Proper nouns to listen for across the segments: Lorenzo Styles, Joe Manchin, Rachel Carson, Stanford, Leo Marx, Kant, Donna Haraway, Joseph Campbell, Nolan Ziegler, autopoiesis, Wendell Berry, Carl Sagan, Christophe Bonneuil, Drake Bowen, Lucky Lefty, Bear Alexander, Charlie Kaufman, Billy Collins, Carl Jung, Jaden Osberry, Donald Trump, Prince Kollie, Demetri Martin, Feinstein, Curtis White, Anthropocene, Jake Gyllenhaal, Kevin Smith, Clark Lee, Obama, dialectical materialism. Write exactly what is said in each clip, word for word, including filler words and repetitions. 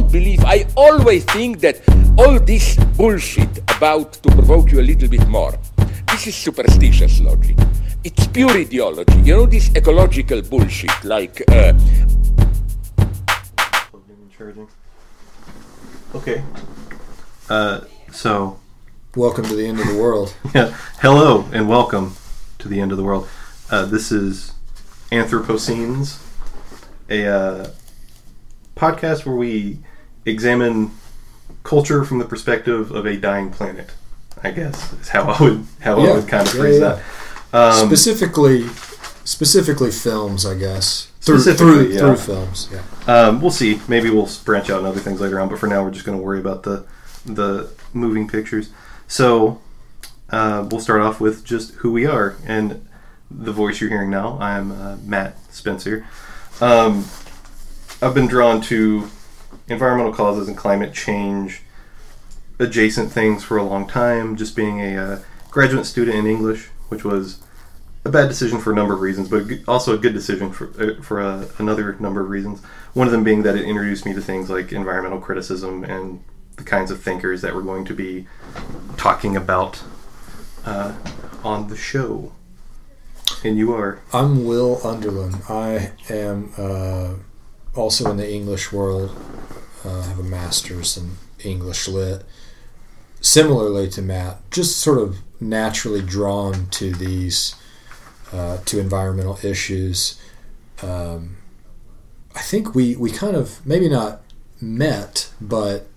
don't believe, I always think that all this bullshit about to provoke you a little bit more, this is superstitious logic. It's pure ideology. You know, this ecological bullshit, like... Uh, okay. Uh, so... Welcome to the end of the world. Yeah. Hello and welcome to the end of the world. Uh, this is Anthropocenes, a uh, podcast where we examine culture from the perspective of a dying planet, I guess, is how I would, how yeah. I would kind of yeah, phrase yeah. that. Um, specifically, specifically films, I guess. Through, through, yeah. through films, yeah. Um, we'll see. Maybe we'll branch out on other things later on, but for now we're just going to worry about the the moving pictures. So uh, we'll start off with just who we are. And the voice you're hearing now, I'm uh, Matt Spencer. Um, I've been drawn to environmental causes and climate change adjacent things for a long time, just being a uh, graduate student in English, which was a bad decision for a number of reasons, but also a good decision for uh, for uh, another number of reasons. One of them being that it introduced me to things like environmental criticism and the kinds of thinkers that we're going to be talking about uh, on the show. And you are? I'm Will Underland. I am uh, also in the English world. Uh, I have a master's in English Lit. Similarly to Matt, just sort of naturally drawn to these, uh, to environmental issues. Um, I think we, we kind of, maybe not met, but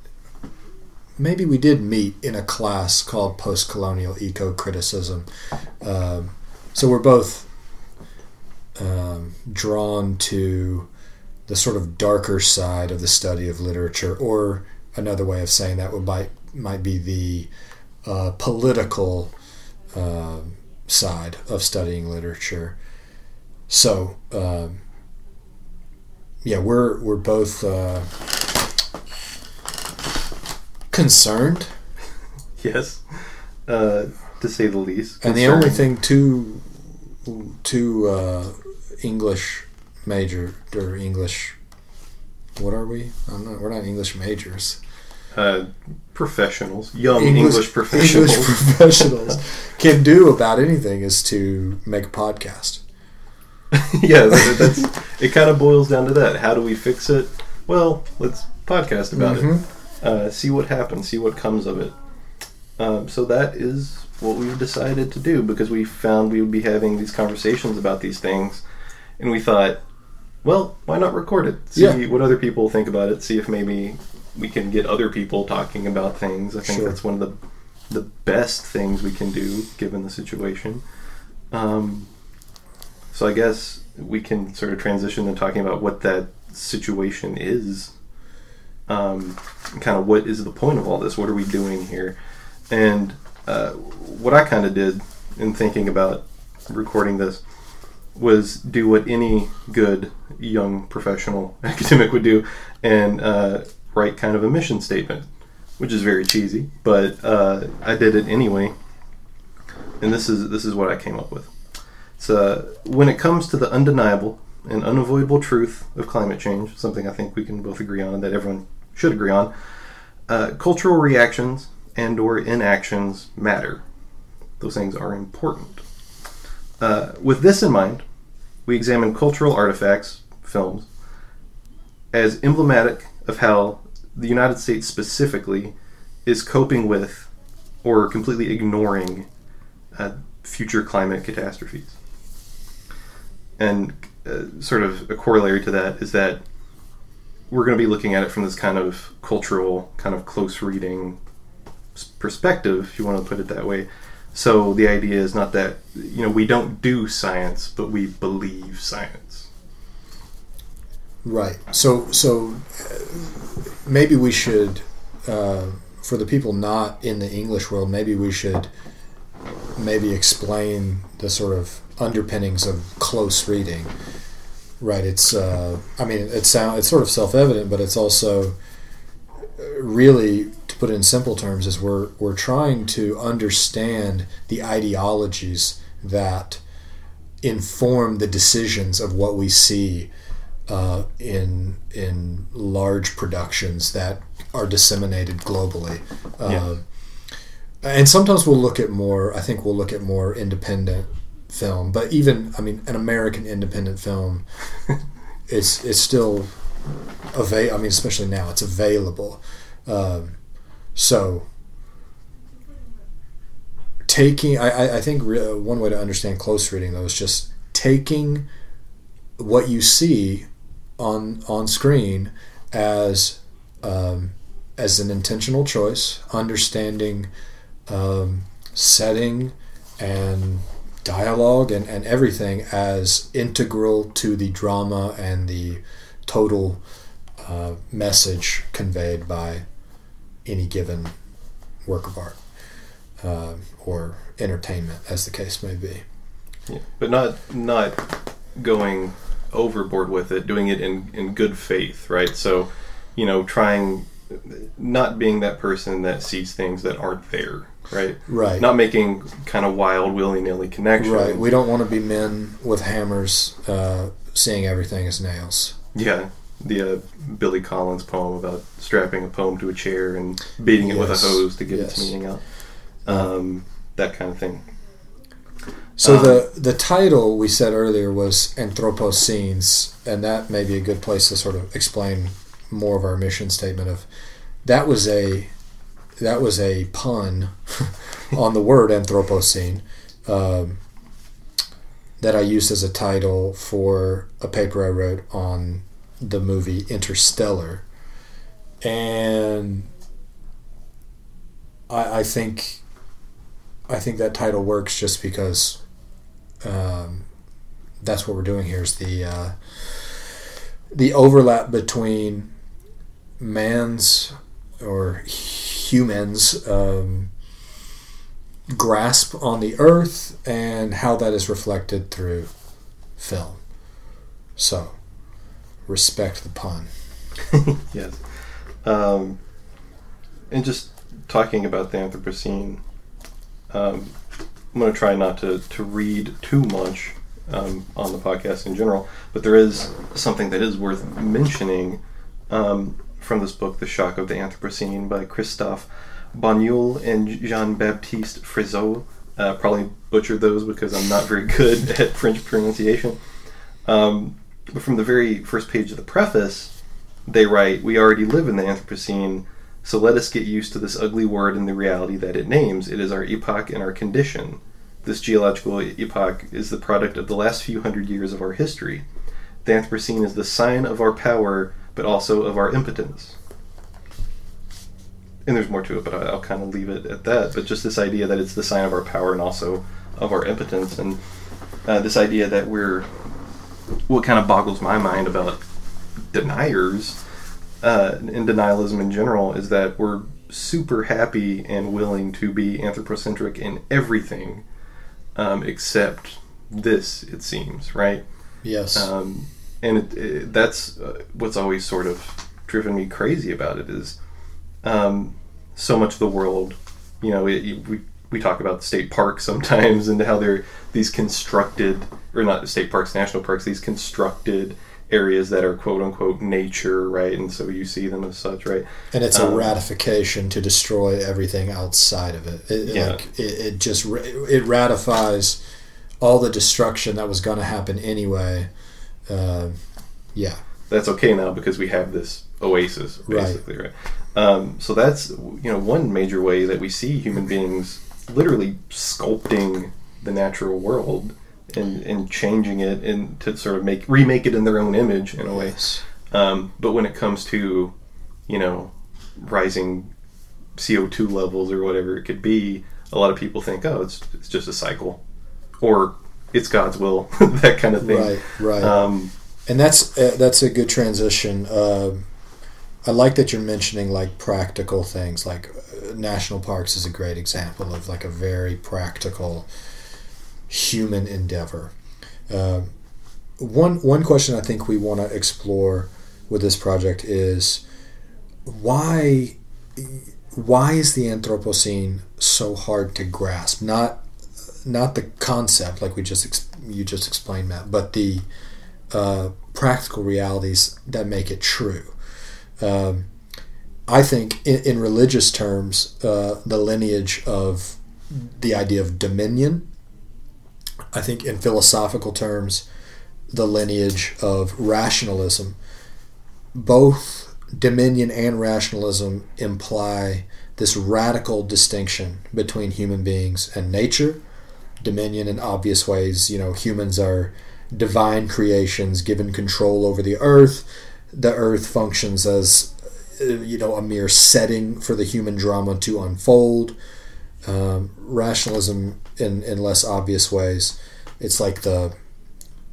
maybe we did meet in a class called Post-Colonial Eco-Criticism. Um, so we're both um, drawn to the sort of darker side of the study of literature, or another way of saying that would might, might be the uh, political uh, side of studying literature. So, um, yeah, we're we're both... Uh, concerned, yes, uh, to say the least. Concerned. And the only thing two two uh, English major or English, what are we? I'm not. We're not English majors. Uh, professionals, young English, English professionals, English professionals can do about anything is to make a podcast. yeah, that's it. Kind of boils down to that. How do we fix it? Well, let's podcast about mm-hmm. it. Uh, see what happens, see what comes of it. Um, so that is what we've decided to do, because we found we would be having these conversations about these things, and we thought, well, why not record it? See yeah. what other people think about it, see if maybe we can get other people talking about things. I think sure. that's one of the the best things we can do, given the situation. Um, so I guess we can sort of transition to talking about what that situation is. Um, kind of what is the point of all this? What are we doing here? And uh, what I kind of did in thinking about recording this was do what any good young professional academic would do and uh, write kind of a mission statement, which is very cheesy, but uh, I did it anyway. And this is this is what I came up with. So uh, when it comes to the undeniable and unavoidable truth of climate change, something I think we can both agree on, that everyone should agree on, uh, cultural reactions and or inactions matter. Those things are important. Uh, with this in mind, we examine cultural artifacts, films, as emblematic of how the United States specifically is coping with or completely ignoring uh, future climate catastrophes. And uh, sort of a corollary to that is that we're going to be looking at it from this kind of cultural, kind of close reading perspective, if you want to put it that way. So the idea is not that, you know, we don't do science, but we believe science. Right. So, so maybe we should, uh, for the people not in the English world, maybe we should maybe explain the sort of underpinnings of close reading. Right, it's, uh, I mean, it sound, it's sort of self-evident, but it's also really, to put it in simple terms, is we're we're trying to understand the ideologies that inform the decisions of what we see uh, in in large productions that are disseminated globally. Uh, yeah. And sometimes we'll look at more, I think we'll look at more independent film, but even, I mean, an American independent film is, is still available. I mean, especially now, it's available. Um, so taking, I, I think re- one way to understand close reading though is just taking what you see on on screen as um, as an intentional choice, understanding um, setting and dialogue and, and everything as integral to the drama and the total uh, message conveyed by any given work of art uh, or entertainment, as the case may be. Yeah. But not not going overboard with it, doing it in, in good faith, right? So, you know, trying, not being that person that sees things that aren't there, right? Right. Not making kind of wild, willy-nilly connections. Right. We don't want to be men with hammers uh, seeing everything as nails. Yeah. The uh, Billy Collins poem about strapping a poem to a chair and beating yes. it with a hose to get yes. its meaning out. Um, that kind of thing. So um, the, the title we said earlier was Anthropocenes, and that may be a good place to sort of explain more of our mission statement of that was a that was a pun on the word Anthropocene um, that I used as a title for a paper I wrote on the movie Interstellar, and I, I think I think that title works just because um, that's what we're doing here is the uh, the overlap between man's or humans' um, grasp on the earth and how that is reflected through film. So respect the pun. Yes. Um, and just talking about the Anthropocene, um, I'm going to try not to, to read too much um, on the podcast in general, but there is something that is worth mentioning um, from this book, The Shock of the Anthropocene, by Christophe Bonneuil and Jean-Baptiste Fressoz. Uh, probably butchered those because I'm not very good at French pronunciation. Um But from the very first page of the preface, they write, "We already live in the Anthropocene, so let us get used to this ugly word and the reality that it names. It is our epoch and our condition. This geological epoch is the product of the last few hundred years of our history. The Anthropocene is the sign of our power, but also of our impotence." And there's more to it, but I'll kind of leave it at that. But just this idea that it's the sign of our power and also of our impotence, and uh, this idea that we're... What kind of boggles my mind about deniers uh, and denialism in general is that we're super happy and willing to be anthropocentric in everything um, except this, it seems, right? Yes. Um, and it, it, that's uh, what's always sort of driven me crazy about it is um, so much of the world, you know, it, it, we We talk about state parks sometimes and how they're these constructed, or not state parks, national parks, these constructed areas that are quote-unquote nature, right? And so you see them as such, right? And it's um, a ratification to destroy everything outside of it. It, yeah. like, it, it just it ratifies all the destruction that was going to happen anyway. Uh, yeah. That's okay now because we have this oasis, basically, right? right? Um, so that's, you know, one major way that we see human beings literally sculpting the natural world and, and changing it and to sort of make remake it in their own image in a way. Um, but when it comes to, you know, rising C O two levels or whatever it could be, a lot of people think, oh, it's it's just a cycle, or it's God's will, that kind of thing. Right, right. Um, and that's uh, that's a good transition. Uh, I like that you're mentioning like practical things, like national parks is a great example of like a very practical human endeavor. Uh, one one question I think we want to explore with this project is why why is the Anthropocene so hard to grasp? Not not the concept, like we just ex- you just explained, Matt, but the uh, practical realities that make it true. Um, I think in, in religious terms, uh, the lineage of the idea of dominion. I think in philosophical terms, the lineage of rationalism. Both dominion and rationalism imply this radical distinction between human beings and nature. Dominion in obvious ways, you know, humans are divine creations given control over the earth. The earth functions as, you know, a mere setting for the human drama to unfold. Um, rationalism in, in less obvious ways, it's like the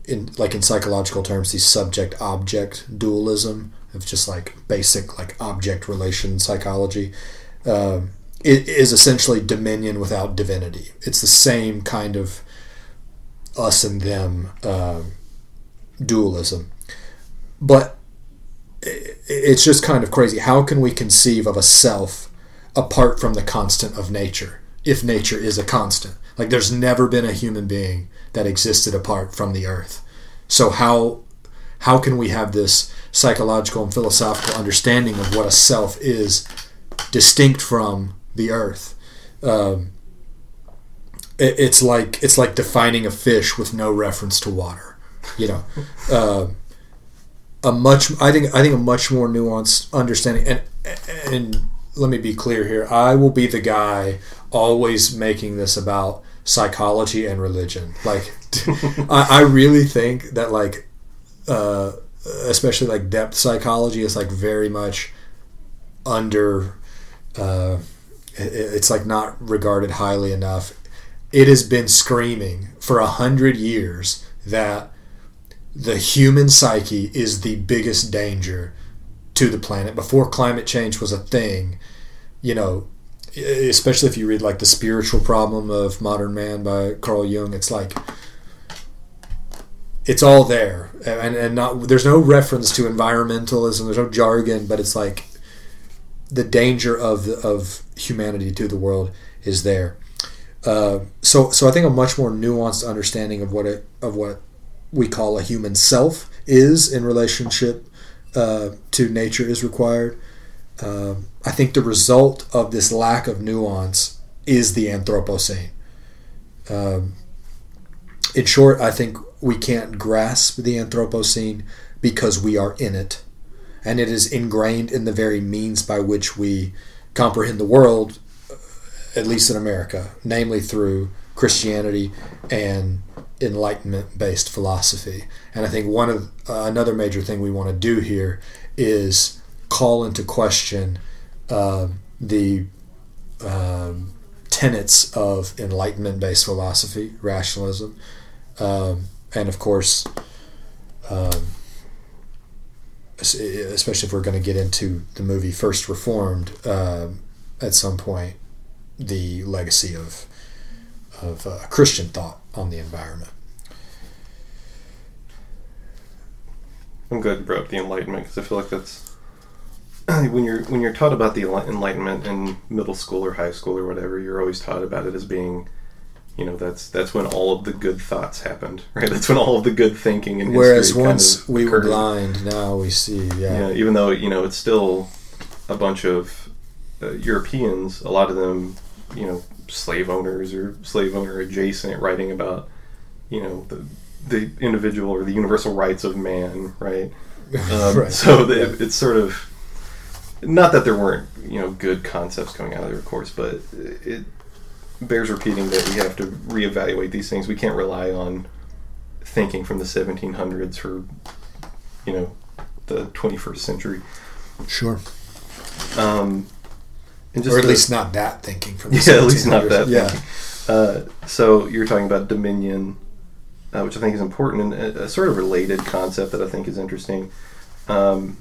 in like in psychological terms, the subject-object dualism of just like basic like object relation psychology. Um, it is essentially dominion without divinity. It's the same kind of us and them uh, dualism. But it's just kind of crazy. How can we conceive of a self apart from the constant of nature, if nature is a constant? Like, there's never been a human being that existed apart from the earth. So how how can we have this psychological and philosophical understanding of what a self is distinct from the earth? Um, it, it's like it's like defining a fish with no reference to water. You know, uh, a much I think I think a much more nuanced understanding. And and let me be clear here. I will be the guy always making this about psychology and religion. Like, I, I really think that, like, uh, especially like depth psychology is like very much under. Uh, it, it's like not regarded highly enough. It has been screaming for a hundred years that the human psyche is the biggest danger to the planet. Before climate change was a thing, you know, especially if you read like The Spiritual Problem of Modern Man by Carl Jung, it's like it's all there, and and not there's no reference to environmentalism, there's no jargon, but it's like the danger of of humanity to the world is there. Uh, so so I think a much more nuanced understanding of what it of what we call a human self is in relationship Uh, to nature is required. Uh, I think the result of this lack of nuance is the Anthropocene. Um, in short, I think we can't grasp the Anthropocene because we are in it, and it is ingrained in the very means by which we comprehend the world, at least in America, namely through Christianity and Enlightenment-based philosophy. And I think one of uh, another major thing we want to do here is call into question uh, the um, tenets of Enlightenment-based philosophy, rationalism, um, and of course, um, especially if we're going to get into the movie First Reformed uh, at some point, the legacy of of uh, Christian thought on the environment. I'm glad you brought up the Enlightenment, because I feel like that's when you're when you're taught about the Enlightenment in middle school or high school or whatever, you're always taught about it as being, you know, that's that's when all of the good thoughts happened, right? That's when all of the good thinking and whereas history once kind of we occurred. Were blind, now we see. Yeah. Yeah, even though, you know, it's still a bunch of uh, Europeans, a lot of them, you know, slave owners or slave owner adjacent, writing about, you know, the the individual or the universal rights of man, right? Um, right. So they, it's sort of not that there weren't, you know, good concepts coming out of their course, but it bears repeating that we have to reevaluate these things. We can't rely on thinking from the seventeen hundreds for, you know, the twenty-first century. Sure. Um. Or at least not that thinking from the yeah, at least not that yeah. thinking. Uh, so you're talking about dominion, uh, which I think is important, and a, a sort of related concept that I think is interesting um,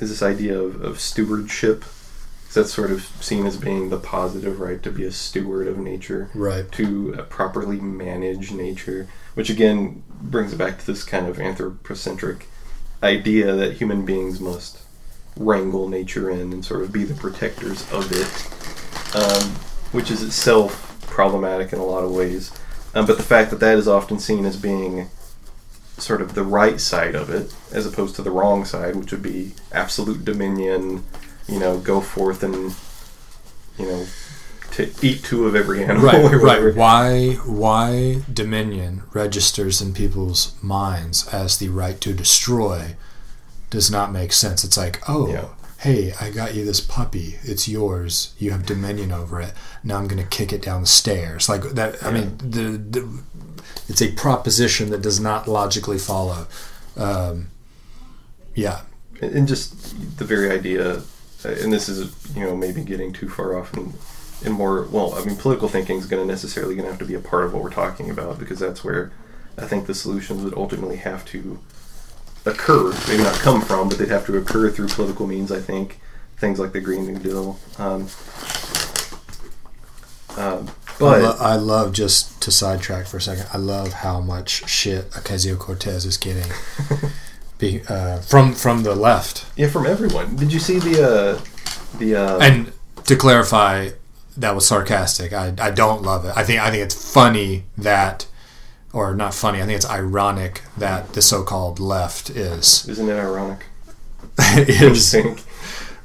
is this idea of, of stewardship. That's sort of seen as being the positive, right? To be a steward of nature, right? To uh, properly manage nature, which again brings it back to this kind of anthropocentric idea that human beings must wrangle nature in and sort of be the protectors of it, um, which is itself problematic in a lot of ways. Um, but the fact that that is often seen as being sort of the right side of it, as opposed to the wrong side, which would be absolute dominion, you know, go forth and, you know, to eat two of every animal. Right, right. Why, why dominion registers in people's minds as the right to destroy does not make sense. It's like, oh, yeah. Hey, I got you this puppy. It's yours. You have dominion over it. Now I'm going to kick it down the stairs. Like that. I yeah. mean, the, the it's a proposition that does not logically follow. Um, yeah. And just the very idea, and this is, you know, maybe getting too far off and, and more, well, I mean, political thinking is going to necessarily going to have to be a part of what we're talking about, because that's where I think the solutions would ultimately have to occur, maybe not come from, but they'd have to occur through political means, I think, things like the Green New Deal. Um, uh, but I, lo- I love, just to sidetrack for a second, I love how much shit Ocasio-Cortez is getting be, uh, from from the left. Yeah, from everyone. Did you see the... Uh, the uh, and to clarify, that was sarcastic. I, I don't love it. I think I think it's funny that... Or not funny. I think it's ironic that the so-called left is. Isn't it ironic? is think?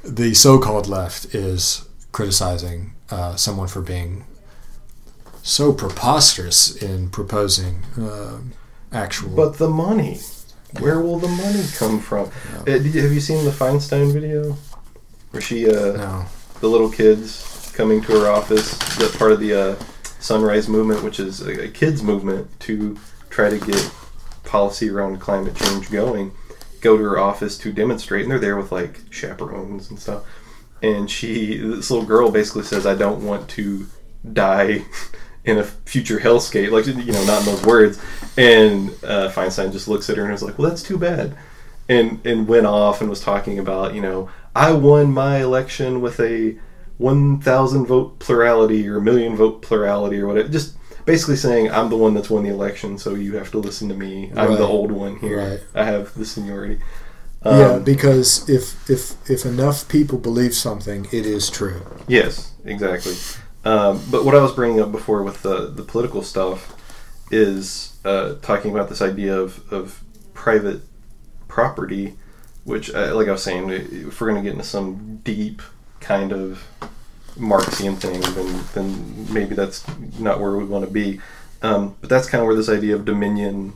The so-called left is criticizing uh, someone for being so preposterous in proposing uh, actual. But the money, where will the money come from? No. Uh, have you seen the Feinstein video? Where she, uh, no. the little kids coming to her office. That part of the. Uh, Sunrise Movement, which is a, a kids' movement to try to get policy around climate change going, go to her office to demonstrate, and they're there with like chaperones and stuff. And she, this little girl, basically says, "I don't want to die in a future hellscape," like, you know, not in those words. And uh, Feinstein just looks at her and is like, "Well, that's too bad," and and went off and was talking about, you know, I won my election with a one thousand vote plurality or a million vote plurality or whatever. Just basically saying, I'm the one that's won the election, so you have to listen to me. I'm right. the old one here. Right. I have the seniority. Um, yeah, because if, if if enough people believe something, it is true. Yes, exactly. Um, but what I was bringing up before with the, the political stuff is uh, talking about this idea of, of private property, which, uh, like I was saying, if we're going to get into some deep kind of Marxian thing, then, then maybe that's not where we want to be. Um, but that's kind of where this idea of dominion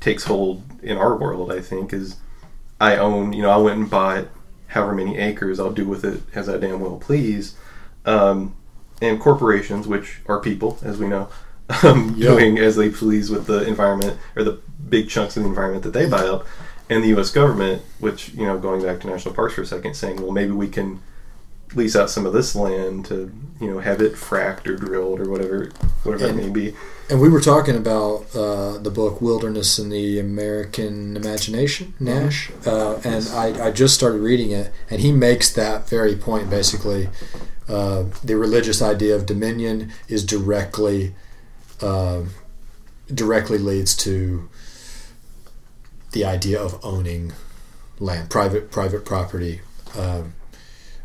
takes hold in our world, I think, is I own, you know, I went and bought however many acres, I'll do with it as I damn well please. Um, and corporations, which are people, as we know, um, yeah. doing as they please with the environment, or the big chunks of the environment that they buy up. And the U S government, which, you know, going back to national parks for a second, saying, well, maybe we can lease out some of this land to, you know, have it fracked or drilled or whatever, whatever and, it may be. And we were talking about uh, the book Wilderness and the American Imagination, Nash, uh, and I, I just started reading it, and he makes that very point, basically. Uh, the religious idea of dominion is directly, uh, directly leads to the idea of owning land, private private property. Um,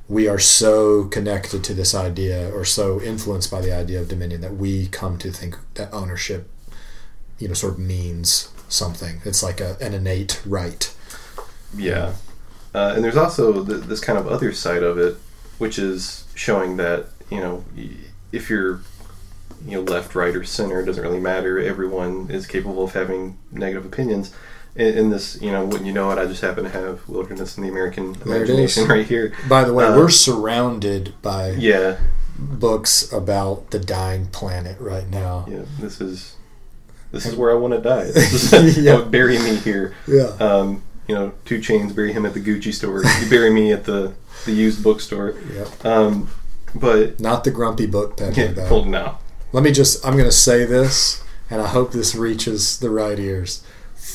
we are so connected to this idea, or so influenced by the idea of dominion, that we come to think that ownership, you know, sort of means something. It's like a, an innate right. Yeah. Uh, and there's also th- this kind of other side of it, which is showing that, you know, if you're, you know, left, right, or center, it doesn't really matter. Everyone is capable of having negative opinions. In this, you know, wouldn't you know it, I just happen to have Wilderness in the American Imagination right here. By the way, um, we're surrounded by yeah. books about the dying planet right now. Yeah, this is this is where I want to die. This is, yeah. Bury me here. Yeah. Um, you know, Two Chainz, bury him at the Gucci store. You bury me at the, the used bookstore. Yeah. Um, but not the grumpy book peddler. Yeah, though. Hold now. Let me just, I'm going to say this, and I hope this reaches the right ears.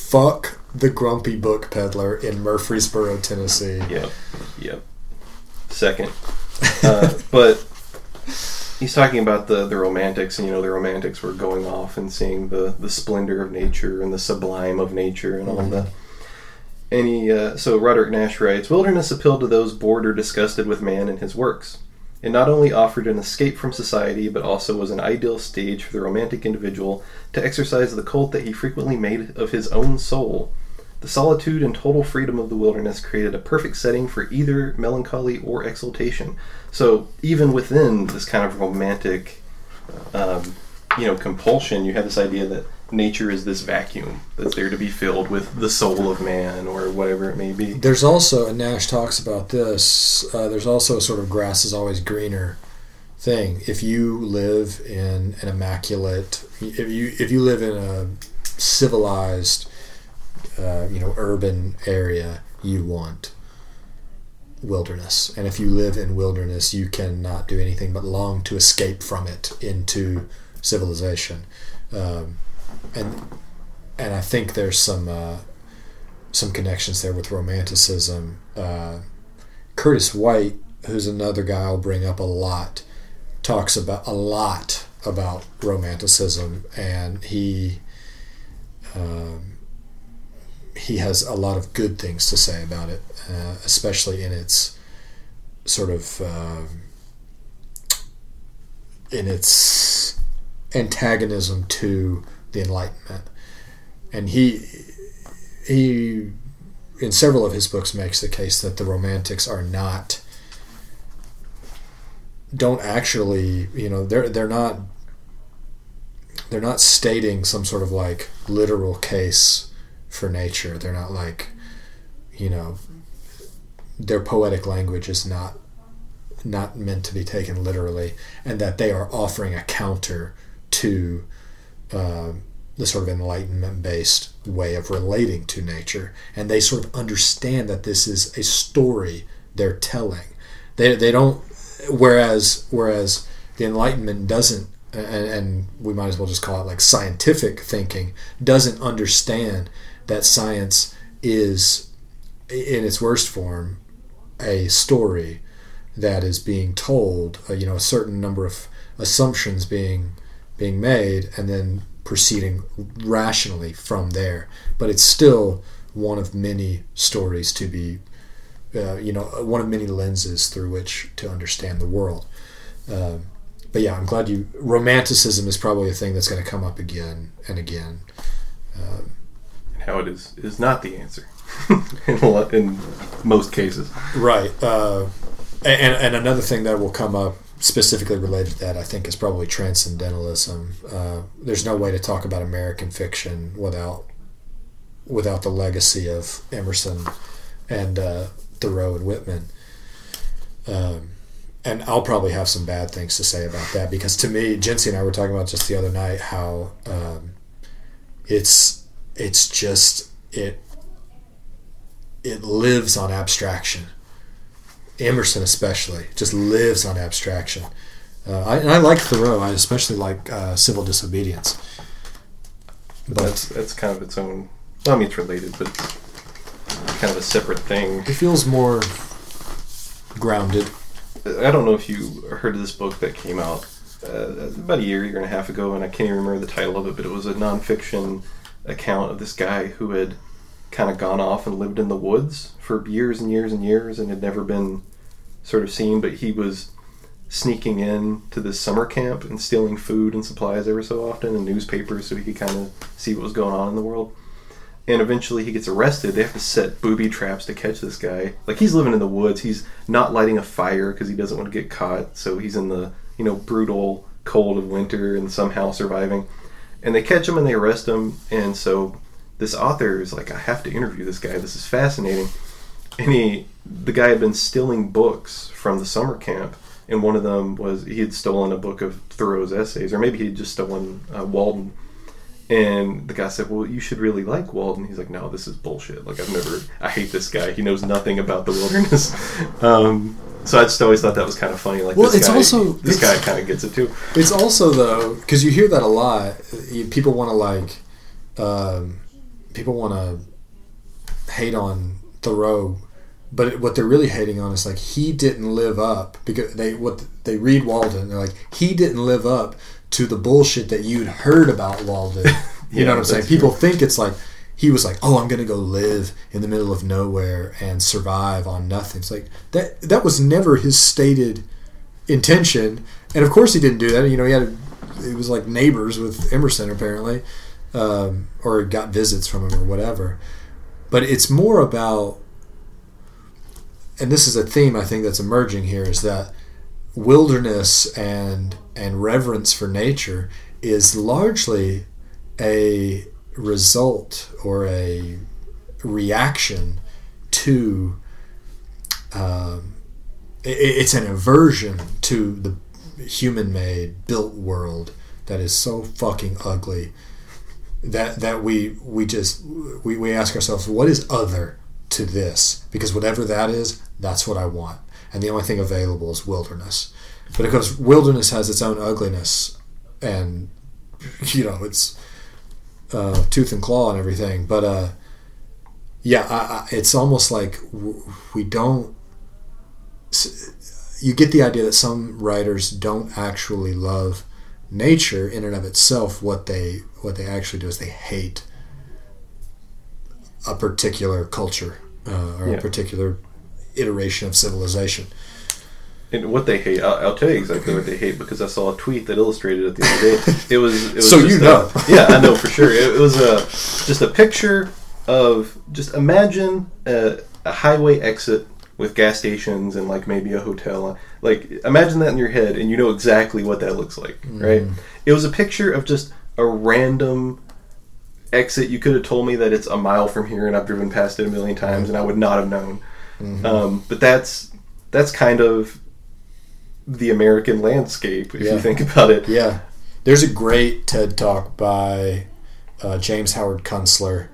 Fuck the grumpy book peddler in Murfreesboro, Tennessee. Yep, yep. Second. Uh, but he's talking about the, the Romantics, and, you know, the Romantics were going off and seeing the, the splendor of nature and the sublime of nature and all mm-hmm. that. And he, uh, so Roderick Nash writes, Wilderness appealed to those bored or disgusted with man and his works. It not only offered an escape from society, but also was an ideal stage for the romantic individual to exercise the cult that he frequently made of his own soul. The solitude and total freedom of the wilderness created a perfect setting for either melancholy or exaltation. So even within this kind of romantic, um, you know, compulsion, you have this idea that nature is this vacuum that's there to be filled with the soul of man or whatever it may be. There's also, and Nash talks about this, uh, there's also a sort of grass is always greener thing. If you live in an immaculate, if you if you live in a civilized, uh, you know, urban area, you want wilderness. And if you live in wilderness, you cannot do anything but long to escape from it into civilization. Um, and and I think there's some uh, some connections there with romanticism. Uh, Curtis White, who's another guy I'll bring up a lot, talks about a lot about romanticism, and he um, he has a lot of good things to say about it, uh, especially in its sort of uh, in its antagonism to the Enlightenment. And he he in several of his books makes the case that the Romantics are not don't actually you know they're they're not they're not stating some sort of like literal case for nature. They're not like, you know, their poetic language is not not meant to be taken literally, and that they are offering a counter to Uh, the sort of Enlightenment-based way of relating to nature. And they sort of understand that this is a story they're telling. They they don't... Whereas whereas the Enlightenment doesn't, and, and we might as well just call it like scientific thinking, doesn't understand that science is, in its worst form, a story that is being told, uh, you know, a certain number of assumptions being... being made and then proceeding rationally from there. But it's still one of many stories to be, uh, you know, one of many lenses through which to understand the world. Uh, but yeah, I'm glad you... Romanticism is probably a thing that's going to come up again and again. Um, and how it is is not the answer in, a lot, in most cases. Right. Uh, and, and another thing that will come up specifically related to that, I think, is probably transcendentalism. Uh, there's no way to talk about American fiction without without the legacy of Emerson and uh, Thoreau and Whitman. Um, and I'll probably have some bad things to say about that, because to me, Jency and I were talking about just the other night how um, it's it's just it it lives on abstraction. Emerson especially just lives on abstraction. Uh, I, and I like Thoreau. I especially like uh, Civil Disobedience. But, but that's, that's kind of its own... Well, I mean, it's related, but it's kind of a separate thing. It feels more grounded. I don't know if you heard of this book that came out uh, about a year, year and a half ago, and I can't even remember the title of it, but it was a nonfiction account of this guy who had kind of gone off and lived in the woods for years and years and years and had never been sort of seen, but he was sneaking in to this summer camp and stealing food and supplies ever so often and newspapers so he could kind of see what was going on in the world. And eventually he gets arrested. They have to set booby traps to catch this guy. Like, he's living in the woods. He's not lighting a fire because he doesn't want to get caught, so he's in the, you know, brutal cold of winter and somehow surviving. And they catch him and they arrest him, and so this author is like, I have to interview this guy. This is fascinating. And he, the guy had been stealing books from the summer camp, and one of them was, he had stolen a book of Thoreau's essays, or maybe he had just stolen uh, Walden. And the guy said, well, you should really like Walden. He's like, no, this is bullshit. Like, I've never, I hate this guy. He knows nothing about the wilderness. um, so I just always thought that was kind of funny. Like, well, this it's guy, also, this guy kind of gets it too. It's also, though, because you hear that a lot. People want to, like, um, people want to hate on Thoreau, but what they're really hating on is, like, he didn't live up, because they what they read Walden, they're like, he didn't live up to the bullshit that you'd heard about Walden. You yeah, know what I'm saying? True. People think it's like he was like, oh, I'm gonna go live in the middle of nowhere and survive on nothing. It's like that that was never his stated intention. And of course he didn't do that. You know, he had a, it was like neighbors with Emerson apparently, um, or got visits from him or whatever. But it's more about, and this is a theme I think that's emerging here, is that wilderness and and reverence for nature is largely a result or a reaction to um, it, it's an aversion to the human-made built world that is so fucking ugly that that we we just we, we ask ourselves, what is other to this? Because whatever that is, that's what I want, and the only thing available is wilderness. But of course wilderness has its own ugliness, and you know, it's uh, tooth and claw and everything, but uh yeah, I, I, it's almost like we don't... You get the idea that some writers don't actually love nature in and of itself. What they what they actually do is they hate a particular culture uh, or yeah. a particular iteration of civilization. And what they hate, I'll, I'll tell you exactly what they hate, because I saw a tweet that illustrated it the other day. It was, it was so just you know. A, yeah, I know for sure. It, it was a just a picture... of just imagine a, a highway exit with gas stations and like maybe a hotel. Like imagine that in your head, and you know exactly what that looks like, mm. right? It was a picture of just a random exit. You could have told me that it's a mile from here, and I've driven past it a million times, and I would not have known. Mm-hmm. Um, but that's that's kind of the American landscape, if yeah. you think about it. Yeah, there's a great TED talk by uh, James Howard Kunstler,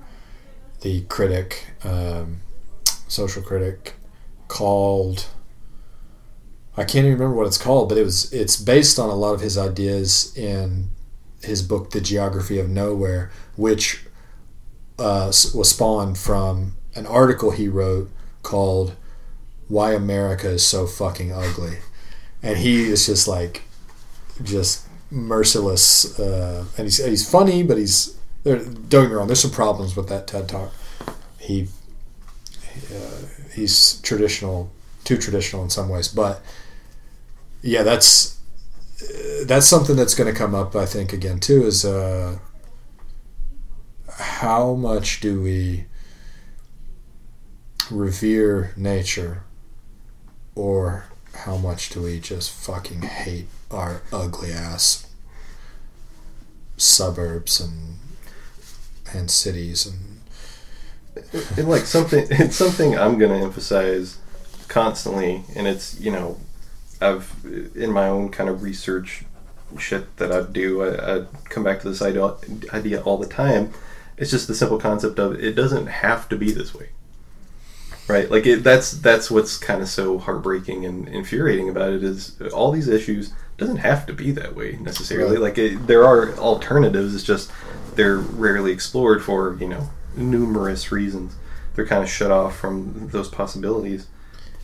the critic, um, social critic, called, I can't even remember what it's called, but it was it's based on a lot of his ideas in his book, The Geography of Nowhere, which uh, was spawned from an article he wrote called Why America is So Fucking Ugly. And he is just like, just merciless. Uh, and he's, he's funny, but he's... There, don't get me wrong, there's some problems with that TED Talk. He, he uh, he's traditional, too traditional in some ways. But yeah, that's uh, that's something that's going to come up, I think, again too. Is uh, how much do we revere nature, or how much do we just fucking hate our ugly ass suburbs and. and cities and, and like something it's something I'm going to emphasize constantly, and it's, you know, I've in my own kind of research shit that I do, I, I come back to this idea, idea all the time. It's just the simple concept of it doesn't have to be this way, right? Like it, that's that's what's kind of so heartbreaking and infuriating about it, is all these issues doesn't have to be that way necessarily, right. Like it, there are alternatives, it's just they're rarely explored for, you know, numerous reasons. They're kind of shut off from those possibilities.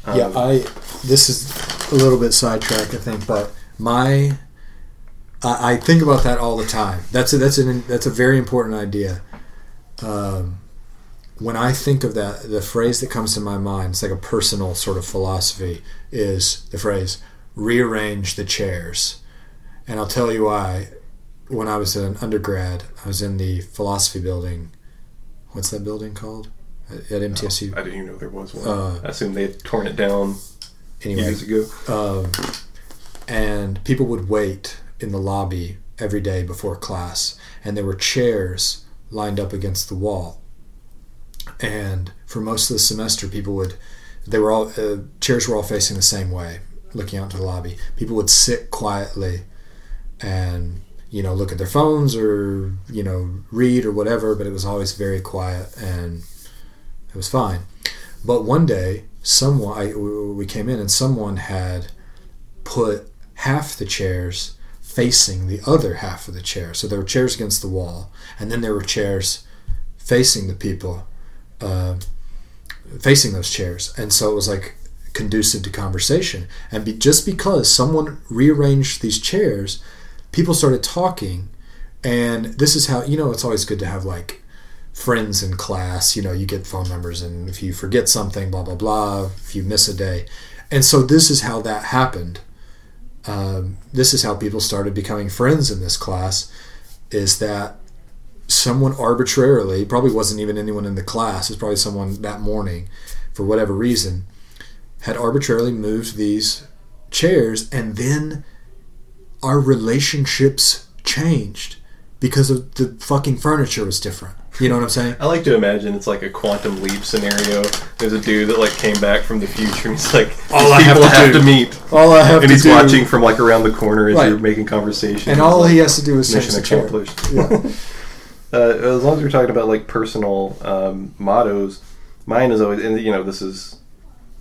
Um, yeah, I. This is a little bit sidetracked, I think, but my, I, I think about that all the time. That's a, that's an that's a very important idea. Um, when I think of that, the phrase that comes to my mind, it's like a personal sort of philosophy, is the phrase "rearrange the chairs," and I'll tell you why. When I was an undergrad, I was in the philosophy building. What's that building called? At M T S U. Oh, I didn't even know there was one. Uh, I assumed they had torn it down anyway, years ago. Um, and people would wait in the lobby every day before class. And there were chairs lined up against the wall. And for most of the semester, people would... They were all uh, chairs were all facing the same way, looking out into the lobby. People would sit quietly and... you know, look at their phones or, you know, read or whatever, but it was always very quiet and it was fine. But one day, someone, I, we came in and someone had put half the chairs facing the other half of the chair. So there were chairs against the wall, and then there were chairs facing the people, uh, facing those chairs. And so it was like conducive to conversation. And be, just because someone rearranged these chairs, people started talking, and this is how, you know, it's always good to have, like, friends in class. You know, you get phone numbers, and if you forget something, blah, blah, blah, if you miss a day. And so this is how that happened. um, this is how people started becoming friends in this class, is that someone arbitrarily, probably wasn't even anyone in the class, it was probably someone that morning, for whatever reason, had arbitrarily moved these chairs, and then our relationships changed because of the fucking furniture was different. You know what I'm saying? I like to imagine it's like a quantum leap scenario. There's a dude that like came back from the future, and he's like, all I have, to, have to meet. All I have and to do. And he's watching from like around the corner as right. you're making conversation. And all like, he has to do is change the chair. Yeah. Uh, as long as we're talking about like personal um, mottos, mine is always, and you know, this is,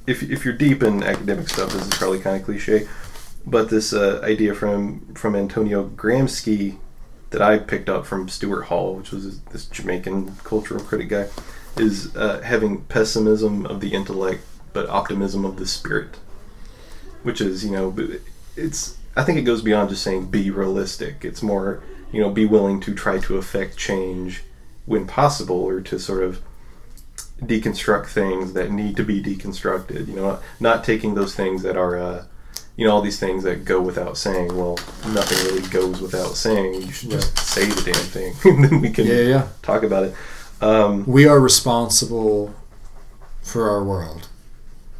if if you're deep in academic stuff, this is probably kind of cliche, but this uh, idea from from Antonio Gramsci that I picked up from Stuart Hall, which was this Jamaican cultural critic guy, is uh, having pessimism of the intellect but optimism of the spirit, which is, you know, it's, I think it goes beyond just saying be realistic. It's more, you know, be willing to try to affect change when possible, or to sort of deconstruct things that need to be deconstructed, you know, not taking those things that are uh, you know, all these things that go without saying. Well, nothing really goes without saying. You should just say the damn thing, and then we can yeah, yeah. talk about it. Um, we are responsible for our world.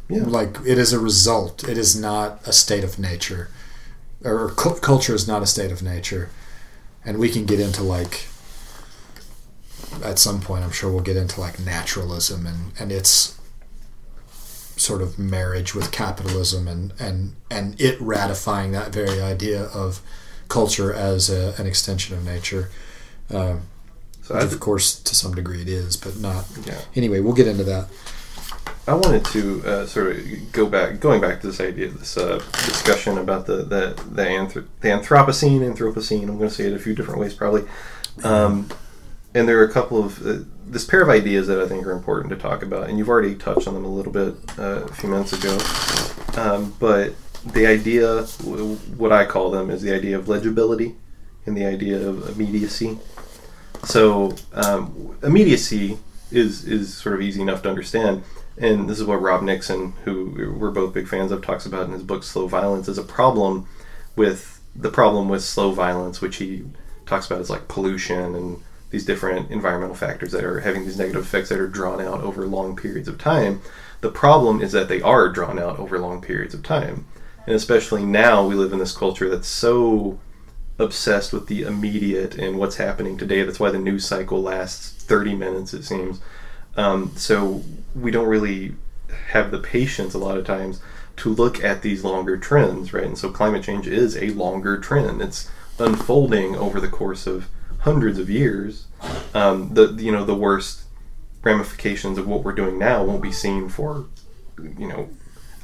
Yeah. Like, it is a result. It is not a state of nature. Or cu- culture is not a state of nature. And we can get into, like, at some point, I'm sure we'll get into, like, naturalism and, and its sort of marriage with capitalism, and, and, and it ratifying that very idea of culture as a, an extension of nature, um, so which I've, of course to some degree it is, but not yeah. anyway, we'll get into that. I wanted to uh, sort of go back going back to this idea, this uh, discussion about the the, the, anthrop- the Anthropocene Anthropocene I'm going to say it a few different ways probably, um, and there are a couple of uh, this pair of ideas that I think are important to talk about, and you've already touched on them a little bit uh, a few minutes ago, um, but the idea, w- what I call them, is the idea of legibility and the idea of immediacy. So um, immediacy is is sort of easy enough to understand, and this is what Rob Nixon, who we're both big fans of, talks about in his book Slow Violence, as a problem with, the problem with slow violence, which he talks about as like pollution and these different environmental factors that are having these negative effects that are drawn out over long periods of time. The problem is that they are drawn out over long periods of time. And especially now, we live in this culture that's so obsessed with the immediate and what's happening today. That's why the news cycle lasts thirty minutes, it seems. Um, so we don't really have the patience a lot of times to look at these longer trends, right? And so climate change is a longer trend. It's unfolding over the course of hundreds of years. Um, the you know the worst ramifications of what we're doing now won't be seen for, you know,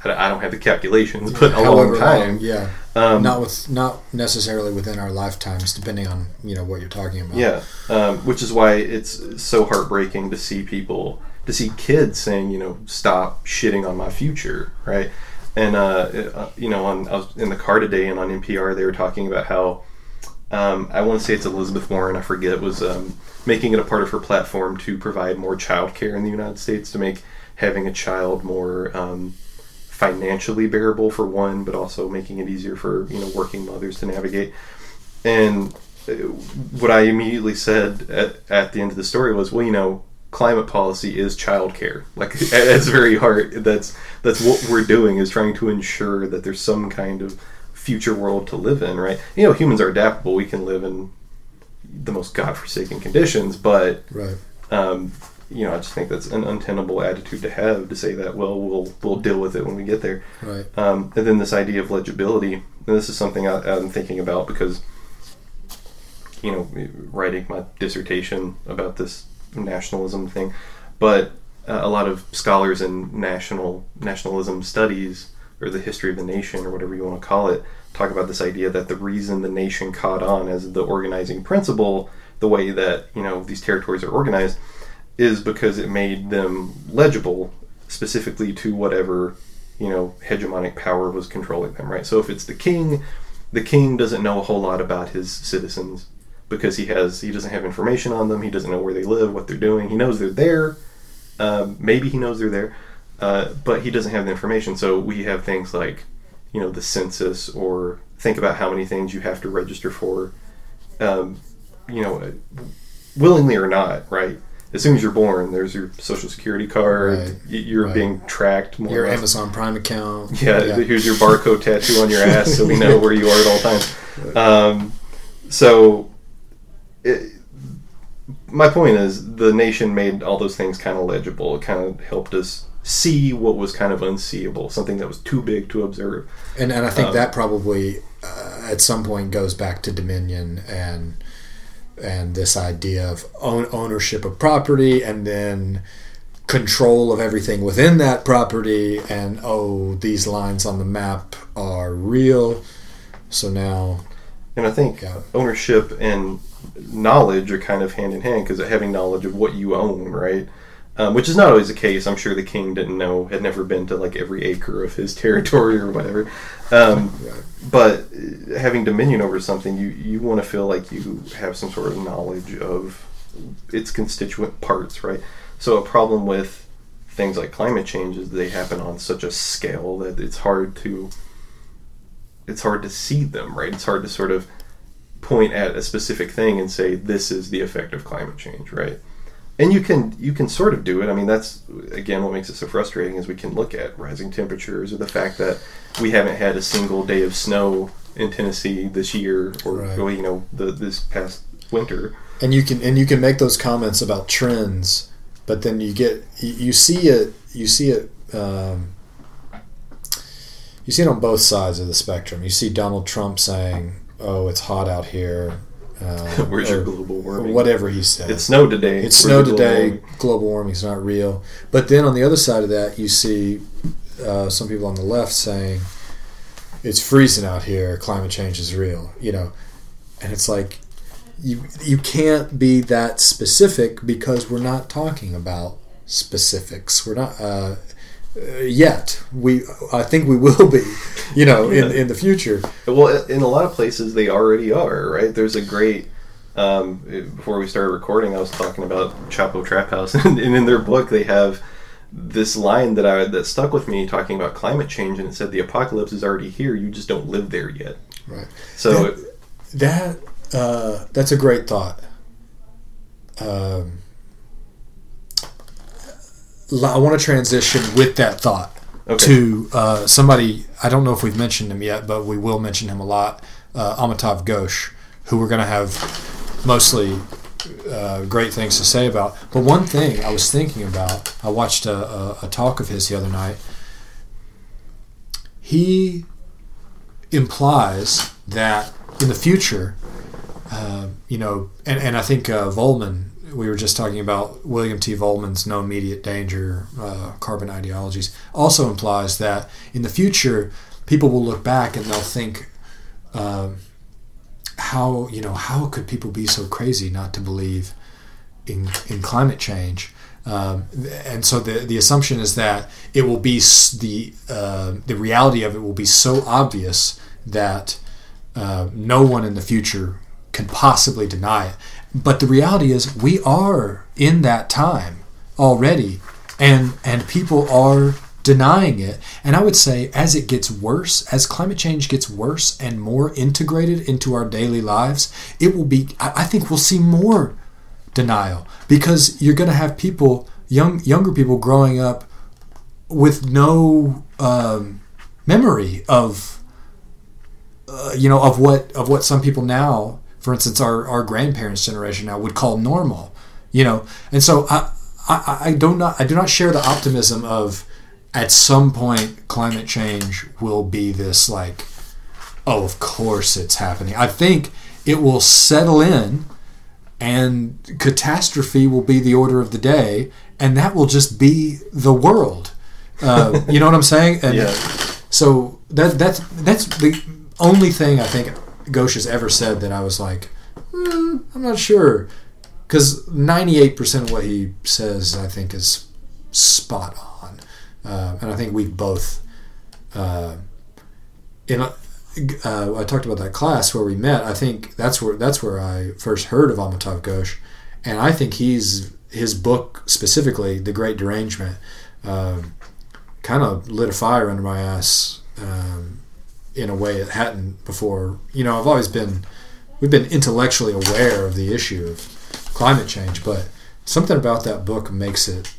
I don't have the calculations, but yeah, a long time. Long, yeah, um, not with not necessarily within our lifetimes, depending on, you know, what you're talking about. Yeah, um, which is why it's so heartbreaking to see people, to see kids saying, you know, stop shitting on my future, right? And uh, you know, on, I was in the car today, and on N P R they were talking about how. Um, I want to say it's Elizabeth Warren, I forget, was um, making it a part of her platform to provide more childcare in the United States, to make having a child more um, financially bearable for one, but also making it easier for, you know, working mothers to navigate. And what I immediately said at, at the end of the story was, well, you know, climate policy is childcare. Like, at its very heart, that's that's what we're doing, is trying to ensure that there's some kind of future world to live in, right? You know, humans are adaptable. We can live in the most godforsaken conditions, but right. um, you know, I just think that's an untenable attitude to have, to say that, well, we'll we'll deal with it when we get there. Right. Um, and then this idea of legibility, and this is something I, I'm thinking about because, you know, writing my dissertation about this nationalism thing, but uh, a lot of scholars in national nationalism studies, or the history of the nation, or whatever you want to call it, talk about this idea that the reason the nation caught on as the organizing principle, the way that, you know, these territories are organized, is because it made them legible specifically to whatever, you know, hegemonic power was controlling them, right? So if it's the king, the king doesn't know a whole lot about his citizens because he has, he doesn't have information on them, he doesn't know where they live, what they're doing. He knows they're there, um, maybe he knows they're there, Uh, but he doesn't have the information, so we have things like you know, the census, or think about how many things you have to register for, um, you know, willingly or not, right? As soon as you're born, there's your social security card. Right. You're right. being tracked. More your Amazon Prime account. Yeah, yeah, here's your barcode tattoo on your ass, so we know where you are at all times. Um, so, it, my point is, the nation made all those things kind of legible. It kind of helped us see what was kind of unseeable, something that was too big to observe. And and I think um, that probably uh, at some point goes back to dominion and. and this idea of own ownership of property and then control of everything within that property, and oh, these lines on the map are real, so now... And I think yeah. ownership and knowledge are kind of hand in hand, because having knowledge of what you own, right? Um, which is not always the case. I'm sure the king didn't know, had never been to like every acre of his territory or whatever. Um, yeah. But having dominion over something, you, you want to feel like you have some sort of knowledge of its constituent parts, right? So a problem with things like climate change is they happen on such a scale that it's hard to it's hard to see them, right? It's hard to sort of point at a specific thing and say, this is the effect of climate change, right? And you can you can sort of do it. I mean, that's, again, what makes it so frustrating is we can look at rising temperatures or the fact that we haven't had a single day of snow in Tennessee this year or, right. you know, the, this past winter. And you can and you can make those comments about trends, but then you get you see it you see it um, you see it on both sides of the spectrum. You see Donald Trump saying, "Oh, it's hot out here." Uh, Where's your global warming? Whatever he said. It snowed today. It Where's snowed today. Global, global warming's not real. But then on the other side of that, you see uh, some people on the left saying, it's freezing out here, climate change is real. You know, and it's like, you you can't be that specific because we're not talking about specifics. We're not... Uh, Uh, yet we I think we will be you know yeah. in, in the future. Well, in a lot of places they already are, right? There's a great um, before we started recording I was talking about Chapo Trap House, and, and in their book they have this line that I that stuck with me talking about climate change, and it said the apocalypse is already here, you just don't live there yet, right? So that, that uh, that's a great thought. um I want to transition with that thought okay. to uh, somebody, I don't know if we've mentioned him yet, but we will mention him a lot, uh, Amitav Ghosh, who we're going to have mostly uh, great things to say about. But one thing I was thinking about, I watched a, a, a talk of his the other night. He implies that in the future, uh, you know, and, and I think uh, Volman, we were just talking about William T. Volman's No Immediate Danger, uh, Carbon Ideologies, also implies that in the future, people will look back and they'll think, um, how, you know, how could people be so crazy not to believe in, in climate change? Um, and so the, the assumption is that it will be the, uh, the reality of it will be so obvious that, uh, no one in the future can possibly deny it. But the reality is we are in that time already, and and people are denying it. And I would say as it gets worse, as climate change gets worse and more integrated into our daily lives, it will be, I think we'll see more denial, because you're going to have people, young younger people growing up with no um, memory of, uh, you know, of what of what some people now, for instance, our, our grandparents' generation now would call normal, you know. And so I, I I do not I do not share the optimism of at some point climate change will be this like, oh, of course it's happening. I think it will settle in, and catastrophe will be the order of the day, and that will just be the world. Uh, you know what I'm saying? And yeah. So that that's that's the only thing I think Ghosh has ever said that I was like, mm, I'm not sure, because ninety-eight percent of what he says I think is spot on, uh, and I think we've both uh, in a, uh, I talked about that class where we met. I think that's where that's where I first heard of Amitav Ghosh, and I think he's his book specifically, The Great Derangement, um, kind of lit a fire under my ass, um, in a way it hadn't before. You know, I've always been, we've been intellectually aware of the issue of climate change, but something about that book makes it,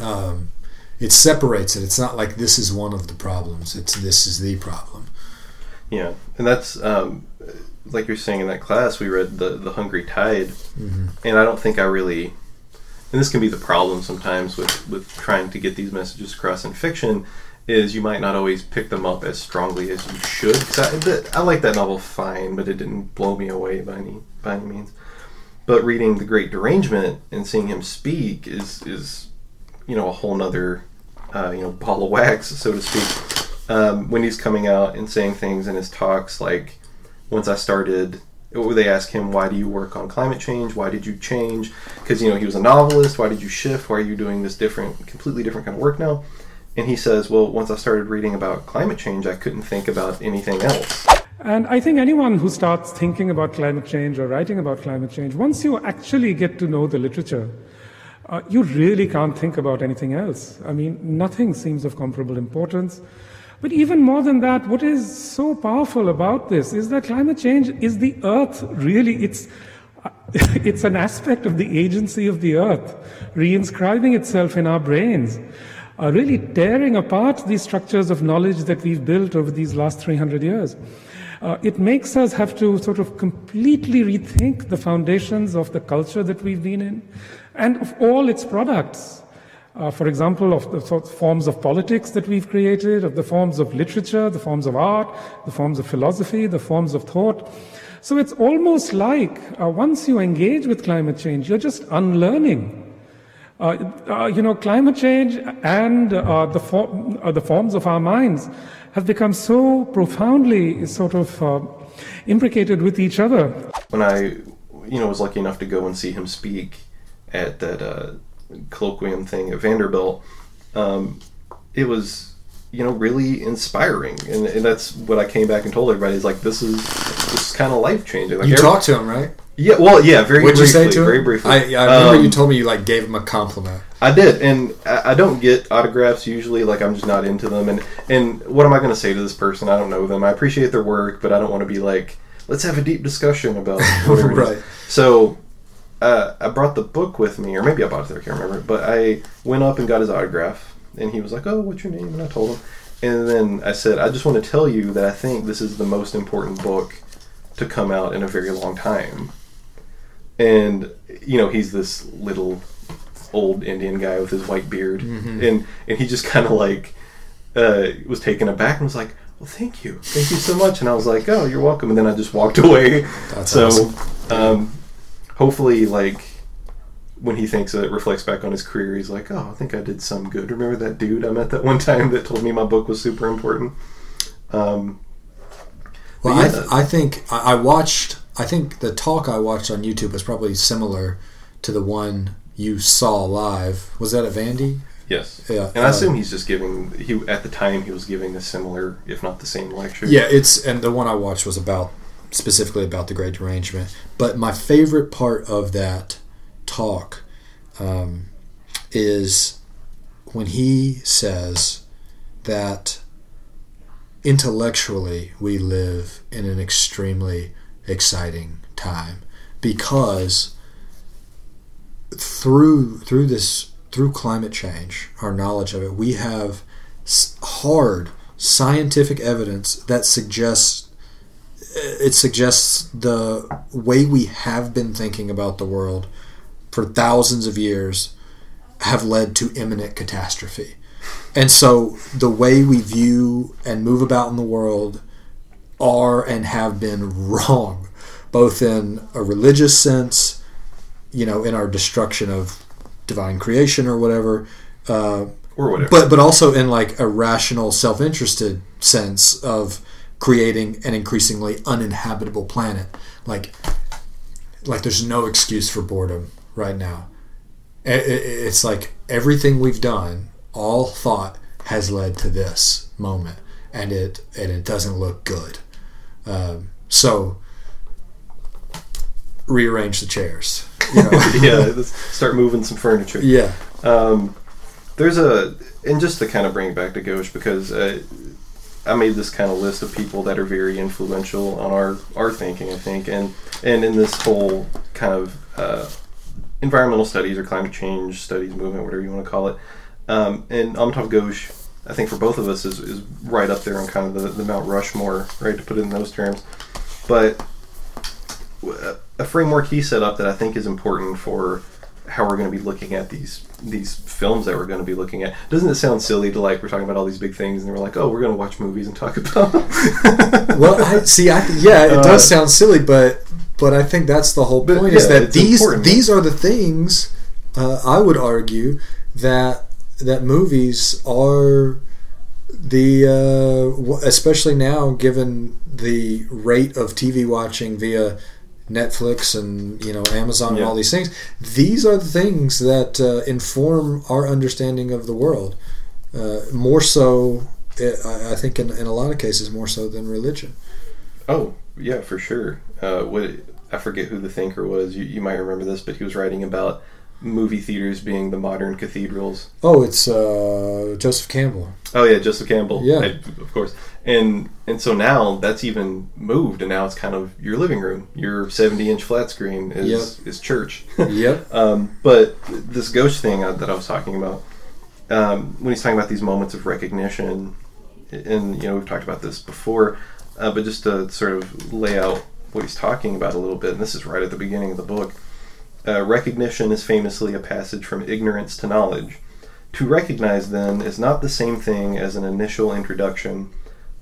um, it separates it. It's not like this is one of the problems. It's this is the problem. Yeah, and that's, um, like you're saying in that class, we read The, the Hungry Tide, mm-hmm. and I don't think I really... And this can be the problem sometimes with, with trying to get these messages across in fiction, is you might not always pick them up as strongly as you should. I, I like that novel fine, but it didn't blow me away by any by any means. But reading The Great Derangement and seeing him speak is, is you know, a whole nother uh, you know, ball of wax, so to speak. Um, when he's coming out and saying things in his talks, like, once I started... They ask him, why do you work on climate change? Why did you change? Because, you know, he was a novelist. Why did you shift? Why are you doing this different, completely different kind of work now? And he says, well, once I started reading about climate change, I couldn't think about anything else. And I think anyone who starts thinking about climate change or writing about climate change, once you actually get to know the literature, uh, you really can't think about anything else. I mean, nothing seems of comparable importance. But even more than that, what is so powerful about this is that climate change is the earth, really. It's it's an aspect of the agency of the earth, reinscribing itself in our brains, uh, really tearing apart these structures of knowledge that we've built over these last three hundred years. Uh, it makes us have to sort of completely rethink the foundations of the culture that we've been in and of all its products. Uh, for example, of the sort of forms of politics that we've created, of the forms of literature, the forms of art, the forms of philosophy, the forms of thought. So it's almost like uh, once you engage with climate change, you're just unlearning. Uh, uh, you know, climate change and uh, the, for- uh, the forms of our minds have become so profoundly sort of uh, imbricated with each other. When I, you know, was lucky enough to go and see him speak at that... Uh colloquium thing at Vanderbilt, um, it was, you know, really inspiring, and, and that's what I came back and told everybody. Is like this is this is kind of life changing. Like, you every, talked to him, right? Yeah, well, yeah, very What'd briefly. You say to very him? briefly. I, I remember um, you told me you like gave him a compliment. I did, and I, I don't get autographs usually. Like, I'm just not into them. And and what am I going to say to this person? I don't know them. I appreciate their work, but I don't want to be like, let's have a deep discussion about whatever. Right. It is. So. Uh, I brought the book with me, or maybe I bought it there, I can't remember, but I went up and got his autograph, and he was like, oh, what's your name? And I told him, and then I said, I just want to tell you that I think this is the most important book to come out in a very long time. And, you know, he's this little old Indian guy with his white beard, mm-hmm. and, and he just kind of like uh, was taken aback and was like, well, thank you, thank you so much, and I was like, oh, you're welcome, and then I just walked away. That's so, awesome. um Hopefully, like, when he thinks of it, reflects back on his career, he's like, oh, I think I did some good. Remember that dude I met that one time that told me my book was super important? Um, well, yeah. I, th- I think I watched, I think the talk I watched on YouTube was probably similar to the one you saw live. Was that at Vandy? Yes. Yeah. And I assume um, he's just giving, he at the time he was giving a similar, if not the same lecture. Yeah, it's, and the one I watched was about, specifically about The Great Derangement. But my favorite part of that talk um, is when he says that intellectually we live in an extremely exciting time, because through through this through climate change, our knowledge of it, we have hard scientific evidence that suggests It suggests the way we have been thinking about the world for thousands of years have led to imminent catastrophe. And so the way we view and move about in the world are and have been wrong, both in a religious sense, you know, in our destruction of divine creation or whatever, uh, or whatever. But, but also in like a rational, self-interested sense of creating an increasingly uninhabitable planet. Like, like there's no excuse for boredom right now. It's like everything we've done, all thought, has led to this moment, and it and it doesn't look good. Um, so, rearrange the chairs. You know? Yeah, let's start moving some furniture. Yeah, um, there's a and just to kind of bring it back to Ghosh, because. Uh, I made this kind of list of people that are very influential on our, our thinking, I think, and and in this whole kind of uh, environmental studies or climate change studies movement, whatever you want to call it. Um, and Amitav Ghosh, I think for both of us, is, is right up there on kind of the, the Mount Rushmore, right, to put it in those terms. But a framework he set up that I think is important for how we're going to be looking at these these films that we're going to be looking at. Doesn't it sound silly to, like, we're talking about all these big things and we're like, oh, we're going to watch movies and talk about them? Well, I, see, I, yeah, it does sound silly, but but I think that's the whole point, but, yeah, is that these important. These are the things, uh, I would argue, that that movies are the, uh, especially now given the rate of T V watching via Netflix and, you know, Amazon, yeah, and all these things, these are the things that uh, inform our understanding of the world, uh, more so, I think, in, in a lot of cases, more so than religion. Oh yeah, for sure. Uh, what I forget who the thinker was, you, you might remember this, but he was writing about movie theaters being the modern cathedrals. Oh, it's uh, Joseph Campbell. Oh yeah, Joseph Campbell. Yeah, I, of course. And and so now that's even moved, and now it's kind of your living room. Your seventy-inch flat screen is yep. is church. Yep. Um, but this Ghosh thing that I was talking about, um, when he's talking about these moments of recognition, and you know we've talked about this before, uh, but just to sort of lay out what he's talking about a little bit, and this is right at the beginning of the book. Uh, recognition is famously a passage from ignorance to knowledge. To recognize, then, is not the same thing as an initial introduction,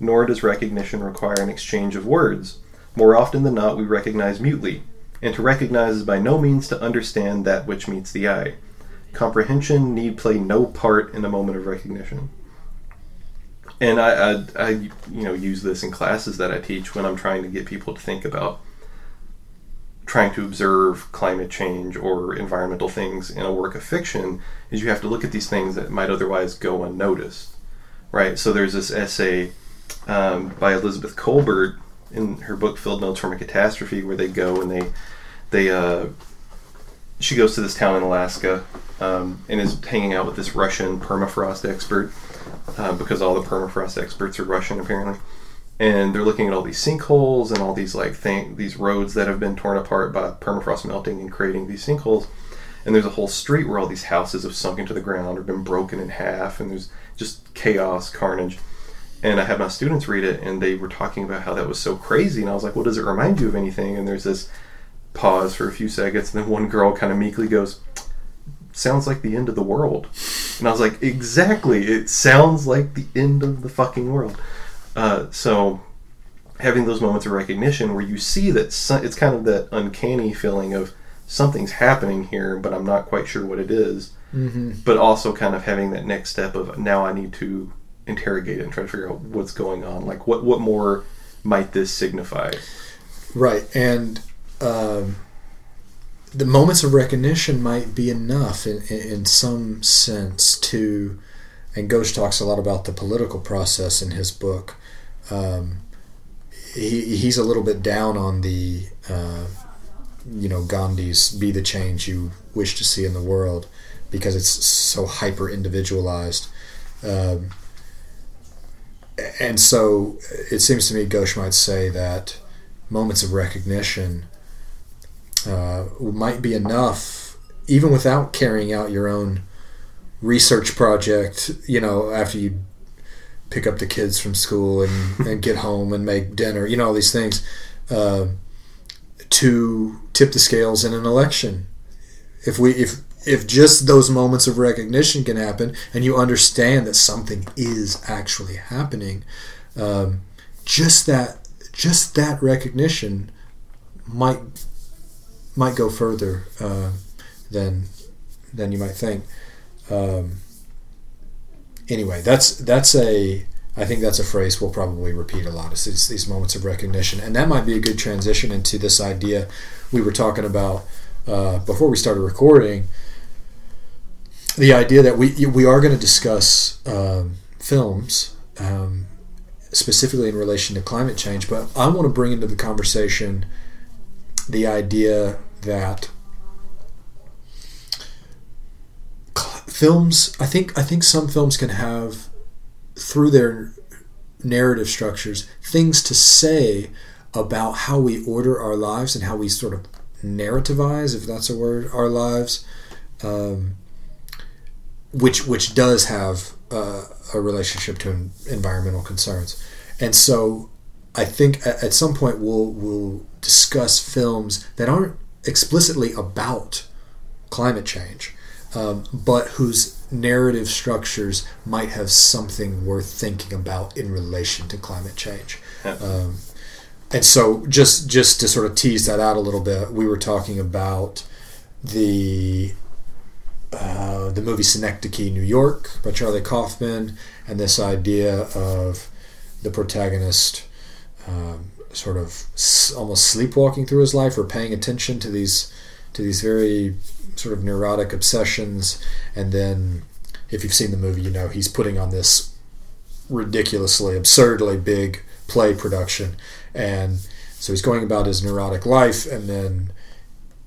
nor does recognition require an exchange of words. More often than not, we recognize mutely, and to recognize is by no means to understand that which meets the eye. Comprehension need play no part in a moment of recognition. And I, I, I you know, use this in classes that I teach when I'm trying to get people to think about trying to observe climate change or environmental things in a work of fiction, is you have to look at these things that might otherwise go unnoticed, right? So there's this essay um, by Elizabeth Kolbert in her book Field Notes from a Catastrophe, where they go and they, they uh, she goes to this town in Alaska um, and is hanging out with this Russian permafrost expert, uh, because all the permafrost experts are Russian apparently. And they're looking at all these sinkholes and all these like thing, these roads that have been torn apart by permafrost melting and creating these sinkholes. And there's a whole street where all these houses have sunk into the ground or been broken in half, and there's just chaos, carnage. And I had my students read it, and they were talking about how that was so crazy. And I was like, well, does it remind you of anything? And there's this pause for a few seconds, and then one girl kind of meekly goes, sounds like the end of the world. And I was like, exactly, it sounds like the end of the fucking world. Uh, so having those moments of recognition where you see that so- it's kind of that uncanny feeling of something's happening here, but I'm not quite sure what it is, mm-hmm. but also kind of having that next step of now I need to interrogate it and try to figure out what's going on. Like what, what more might this signify? Right. And, um, the moments of recognition might be enough in, in some sense to, and Ghosh talks a lot about the political process in his book. Um, he he's a little bit down on the, uh, you know, Gandhi's "Be the change you wish to see in the world," because it's so hyper individualized, um, and so it seems to me Ghosh might say that moments of recognition uh, might be enough, even without carrying out your own research project. You know, after you pick up the kids from school and, and get home and make dinner, you know, all these things, uh, to tip the scales in an election. If we, if if just those moments of recognition can happen, and you understand that something is actually happening, um, just that, just that recognition might might go further uh, than than you might think. Um, anyway, that's that's a I think that's a phrase we'll probably repeat a lot. It's, it's these moments of recognition, and that might be a good transition into this idea we were talking about uh, before we started recording. The idea that we we are going to discuss um, films um, specifically in relation to climate change, but I want to bring into the conversation the idea that films, I think I think some films can have, through their narrative structures, things to say about how we order our lives and how we sort of narrativize, if that's a word, our lives, um, which which does have uh, a relationship to environmental concerns. And so I think at some point we'll we'll discuss films that aren't explicitly about climate change, um, but whose narrative structures might have something worth thinking about in relation to climate change. Um, and so just just to sort of tease that out a little bit, we were talking about the uh, the movie Synecdoche, New York by Charlie Kaufman, and this idea of the protagonist um, sort of almost sleepwalking through his life or paying attention to these to these very sort of neurotic obsessions. And then if you've seen the movie, you know he's putting on this ridiculously, absurdly big play production. And so he's going about his neurotic life and then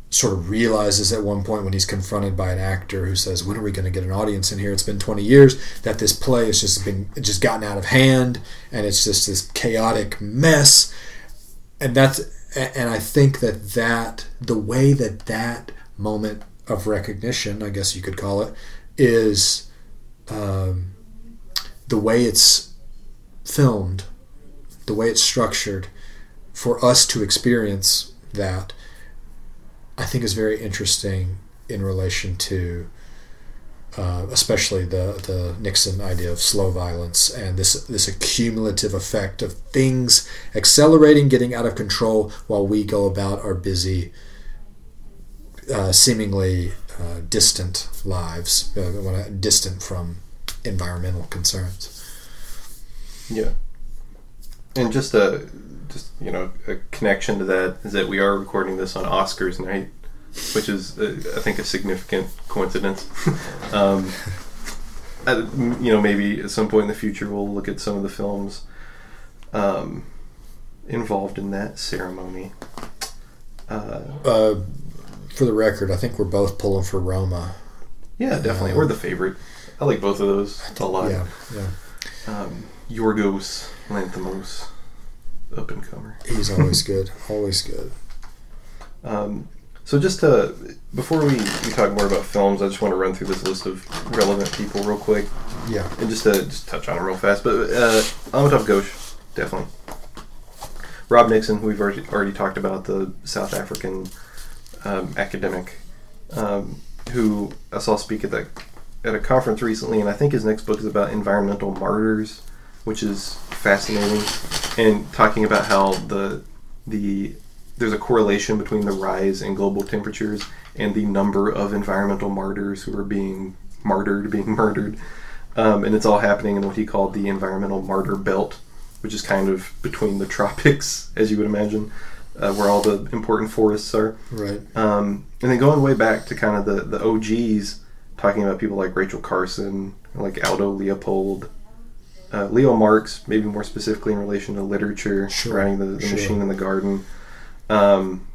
sort of realizes at one point when he's confronted by an actor who says, when are we going to get an audience in here? It's been twenty years that this play has just been just gotten out of hand and it's just this chaotic mess. And that's and I think that that the way that that moment of recognition, I guess you could call it, is um, the way it's filmed, the way it's structured for us to experience that, I think is very interesting in relation to uh, especially the, the Nixon idea of slow violence and this this accumulative effect of things accelerating, getting out of control while we go about our busy, uh, seemingly uh, distant lives, uh, distant from environmental concerns. Yeah. And just a Just, you know, a connection to that is that we are recording this on Oscars night, which is, uh, I think, a significant coincidence. um, I, you know, maybe at some point in the future we'll look at some of the films um, involved in that ceremony. Uh, uh, for the record, I think we're both pulling for Roma. Yeah, definitely. Um, we're the favorite. I like both of those think, a lot. Yeah, yeah. Um, Yorgos Lanthimos. Up and comer. He's always good. Always good. Um, so just to, before we, we talk more about films, I just want to run through this list of relevant people real quick. Yeah. And just to just touch on them real fast. But uh, Amitav Ghosh, definitely. Rob Nixon, who we've already, already talked about, the South African um, academic, um, who I saw speak at the at a conference recently, and I think his next book is about environmental martyrs, which is fascinating, and talking about how the the there's a correlation between the rise in global temperatures and the number of environmental martyrs who are being martyred, being murdered. Um, and it's all happening in what he called the environmental martyr belt, which is kind of between the tropics, as you would imagine, uh, where all the important forests are. Right. Um, and then going way back to kind of the, the O Gs, talking about people like Rachel Carson, like Aldo Leopold, Uh, Leo Marx, maybe more specifically in relation to literature, sure, writing the, the sure. Machine in the Garden. Um,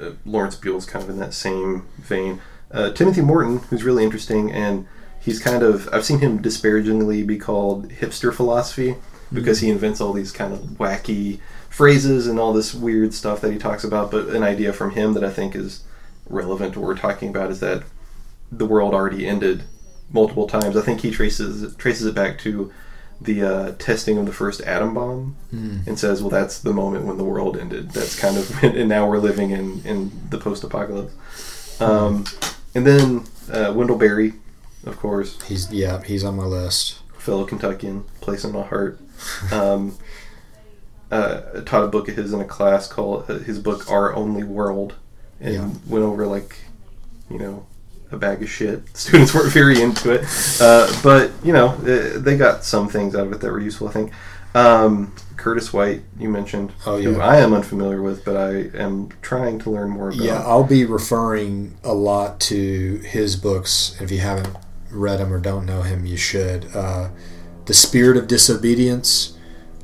uh, Lawrence Buell's kind of in that same vein. Uh, Timothy Morton, who's really interesting, and he's kind of, I've seen him disparagingly be called hipster philosophy because mm-hmm. he invents all these kind of wacky phrases and all this weird stuff that he talks about, but an idea from him that I think is relevant to what we're talking about is that the world already ended multiple times. I think he traces traces it back to the uh, testing of the first atom bomb mm. and says, well, that's the moment when the world ended. That's kind of when, and now we're living in, in the post-apocalypse. Um, and then uh, Wendell Berry, of course. He's Yeah, he's on my list. Fellow Kentuckian, place in my heart. um, uh, taught a book of his in a class called, uh, his book, Our Only World, and yeah. went over like, you know, a bag of shit. Students weren't very into it. Uh, but, you know, they got some things out of it that were useful, I think. Um, Curtis White, you mentioned, oh, yeah. who I am unfamiliar with, but I am trying to learn more about. Yeah, I'll be referring a lot to his books. If you haven't read him or don't know him, you should. Uh, The Spirit of Disobedience,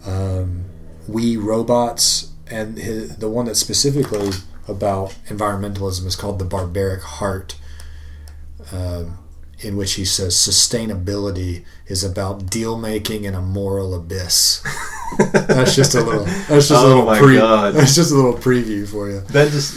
um, We Robots, and his, the one that's specifically about environmentalism is called The Barbaric Heart. Um, in which he says sustainability is about deal making in a moral abyss. That's just a little. That's just oh a little. My pre- God. That's just a little preview for you. That just,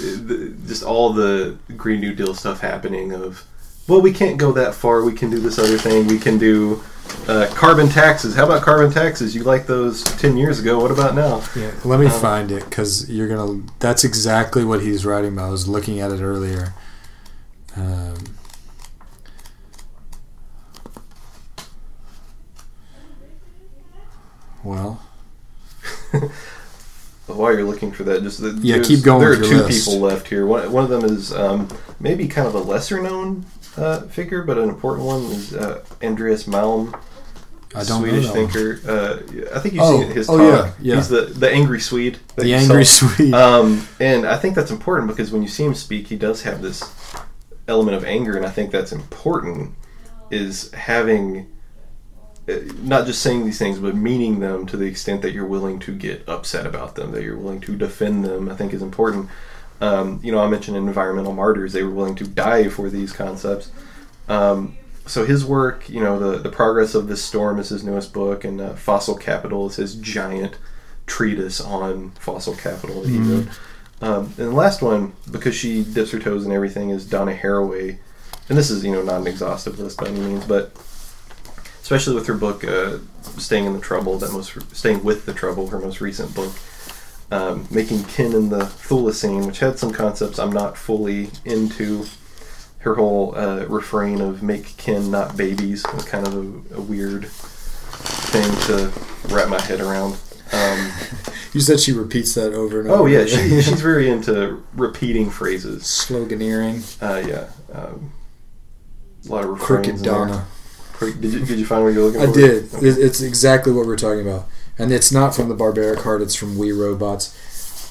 just all the Green New Deal stuff happening. Of, well, we can't go that far. We can do this other thing. We can do uh, carbon taxes. How about carbon taxes? You liked those ten years ago. What about now? Yeah. Let me um, find it, because you're gonna. That's exactly what he's writing about. I was looking at it earlier. Um. Well, while you're looking for that, just the, yeah, keep going. There are two list. people left here. One, one of them is um, maybe kind of a lesser-known uh, figure, but an important one is uh, Andreas Malm, I don't Swedish know thinker. Uh, I think you've oh, seen his talk. Oh, yeah, yeah. He's the, the angry Swede. The angry saw. Swede. Um, and I think that's important, because when you see him speak, he does have this element of anger, and I think that's important, is having... not just saying these things, but meaning them to the extent that you're willing to get upset about them, that you're willing to defend them, I think is important. Um, you know, I mentioned environmental martyrs. They were willing to die for these concepts. Um, so his work, you know, the, the Progress of this Storm is his newest book, and uh, Fossil Capital is his giant treatise on fossil capital that he wrote. Um, and the last one, because she dips her toes in everything, is Donna Haraway. And this is, you know, not an exhaustive list by any means, but... especially with her book, uh, "Staying in the Trouble," that most staying with the trouble, her most recent book, um, making kin in the Thulacine, which had some concepts I'm not fully into. Her whole uh, refrain of "make kin, not babies," was kind of a, a weird thing to wrap my head around. Um, you said she repeats that over and over. Oh yeah, she, she's very into repeating phrases, sloganeering. Uh, yeah, um, a lot of refrains. Crooked Donna. There. Did you, did you find what you were looking for? I did. Okay. It's exactly what we're talking about. And it's not from The Barbaric Heart. It's from We Robots.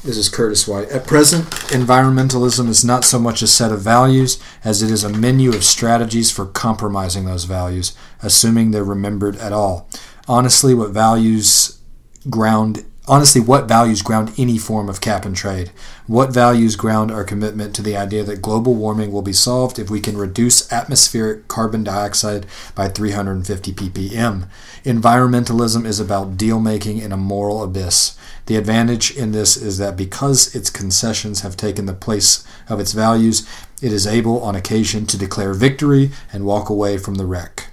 This is Curtis White. At present, environmentalism is not so much a set of values as it is a menu of strategies for compromising those values, assuming they're remembered at all. Honestly, what values ground... Honestly, what values ground any form of cap and trade? What values ground our commitment to the idea that global warming will be solved if we can reduce atmospheric carbon dioxide by three hundred fifty p p m? Environmentalism is about deal-making in a moral abyss. The advantage in this is that because its concessions have taken the place of its values, it is able on occasion to declare victory and walk away from the wreck.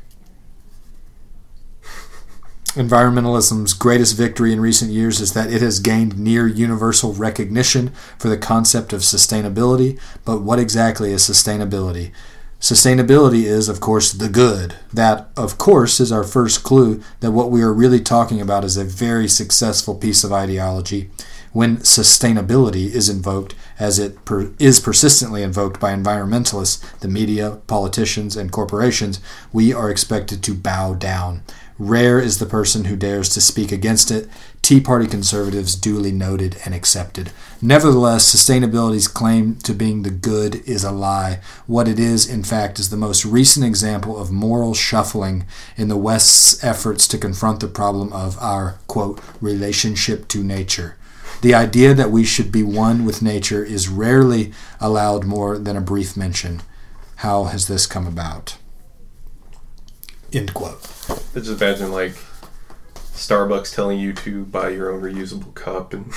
Environmentalism's greatest victory in recent years is that it has gained near universal recognition for the concept of sustainability, but what exactly is sustainability? Sustainability is, of course, the good. That, of course, is our first clue that what we are really talking about is a very successful piece of ideology when sustainability is invoked, as it per- is persistently invoked by environmentalists, the media, politicians, and corporations. We are expected to bow down. Rare is the person who dares to speak against it. Tea Party conservatives duly noted and accepted. Nevertheless, sustainability's claim to being the good is a lie. What it is, in fact, is the most recent example of moral shuffling in the West's efforts to confront the problem of our, quote, relationship to nature. The idea that we should be one with nature is rarely allowed more than a brief mention. How has this come about? End quote. I just imagine, like, Starbucks telling you to buy your own reusable cup and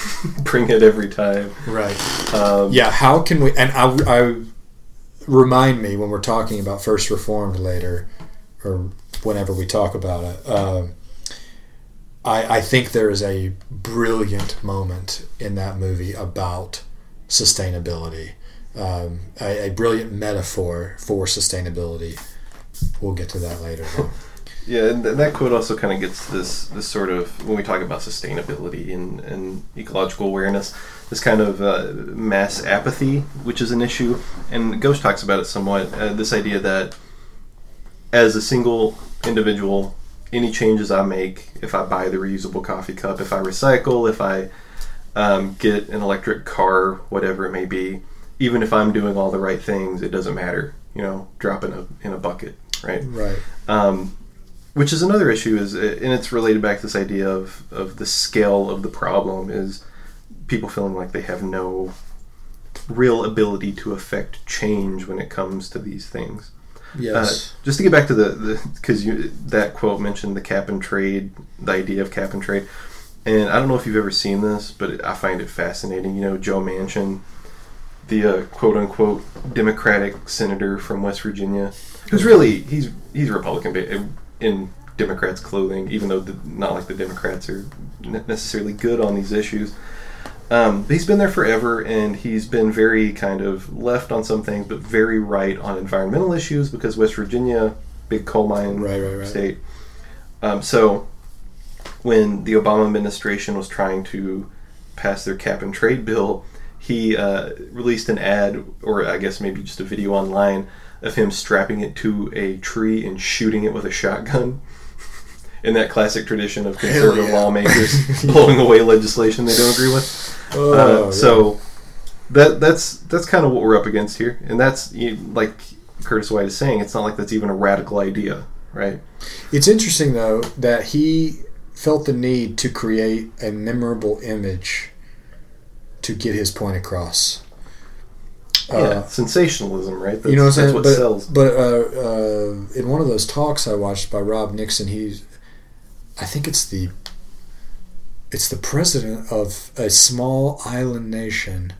bring it every time. Right. Um, yeah, how can we... And I, I... Remind me, when we're talking about First Reformed later, or whenever we talk about it, uh, I, I think there is a brilliant moment in that movie about sustainability. Um, a, a brilliant metaphor for sustainability. We'll get to that later, though. Yeah, and that quote also kind of gets this this sort of, when we talk about sustainability and, and ecological awareness, this kind of uh, mass apathy, which is an issue. And Ghosh talks about it somewhat, uh, this idea that as a single individual, any changes I make, if I buy the reusable coffee cup, if I recycle, if I um, get an electric car, whatever it may be, even if I'm doing all the right things, it doesn't matter, you know, drop in a, in a bucket, right? Right. Um, Which is another issue, is, and it's related back to this idea of, of the scale of the problem, is people feeling like they have no real ability to affect change when it comes to these things. Yes. Uh, just to get back to the, because that quote mentioned the cap and trade, the idea of cap and trade. And I don't know if you've ever seen this, but it, I find it fascinating. You know, Joe Manchin, the uh, quote-unquote Democratic senator from West Virginia, who's really, he's he's Republican but in Democrats' clothing, even though the, not like the Democrats are necessarily good on these issues. Um, he's been there forever, and he's been very kind of left on some things, but very right on environmental issues, because West Virginia, big coal mine right, right, right. state. Um, so when the Obama administration was trying to pass their cap and trade bill, he uh, released an ad, or I guess maybe just a video online, of him strapping it to a tree and shooting it with a shotgun. In that classic tradition of conservative yeah. lawmakers blowing away legislation they don't agree with. Oh, uh, yeah. So that that's that's kind of what we're up against here. And that's, you, like Curtis White is saying, it's not like that's even a radical idea, right? It's interesting, though, that he felt the need to create a memorable image to get his point across. Yeah, uh, sensationalism, right? That's, you know what I'm saying? That's what but, sells. But uh, uh, in one of those talks I watched by Rob Nixon, he's I think it's the it's the president of a small island nation.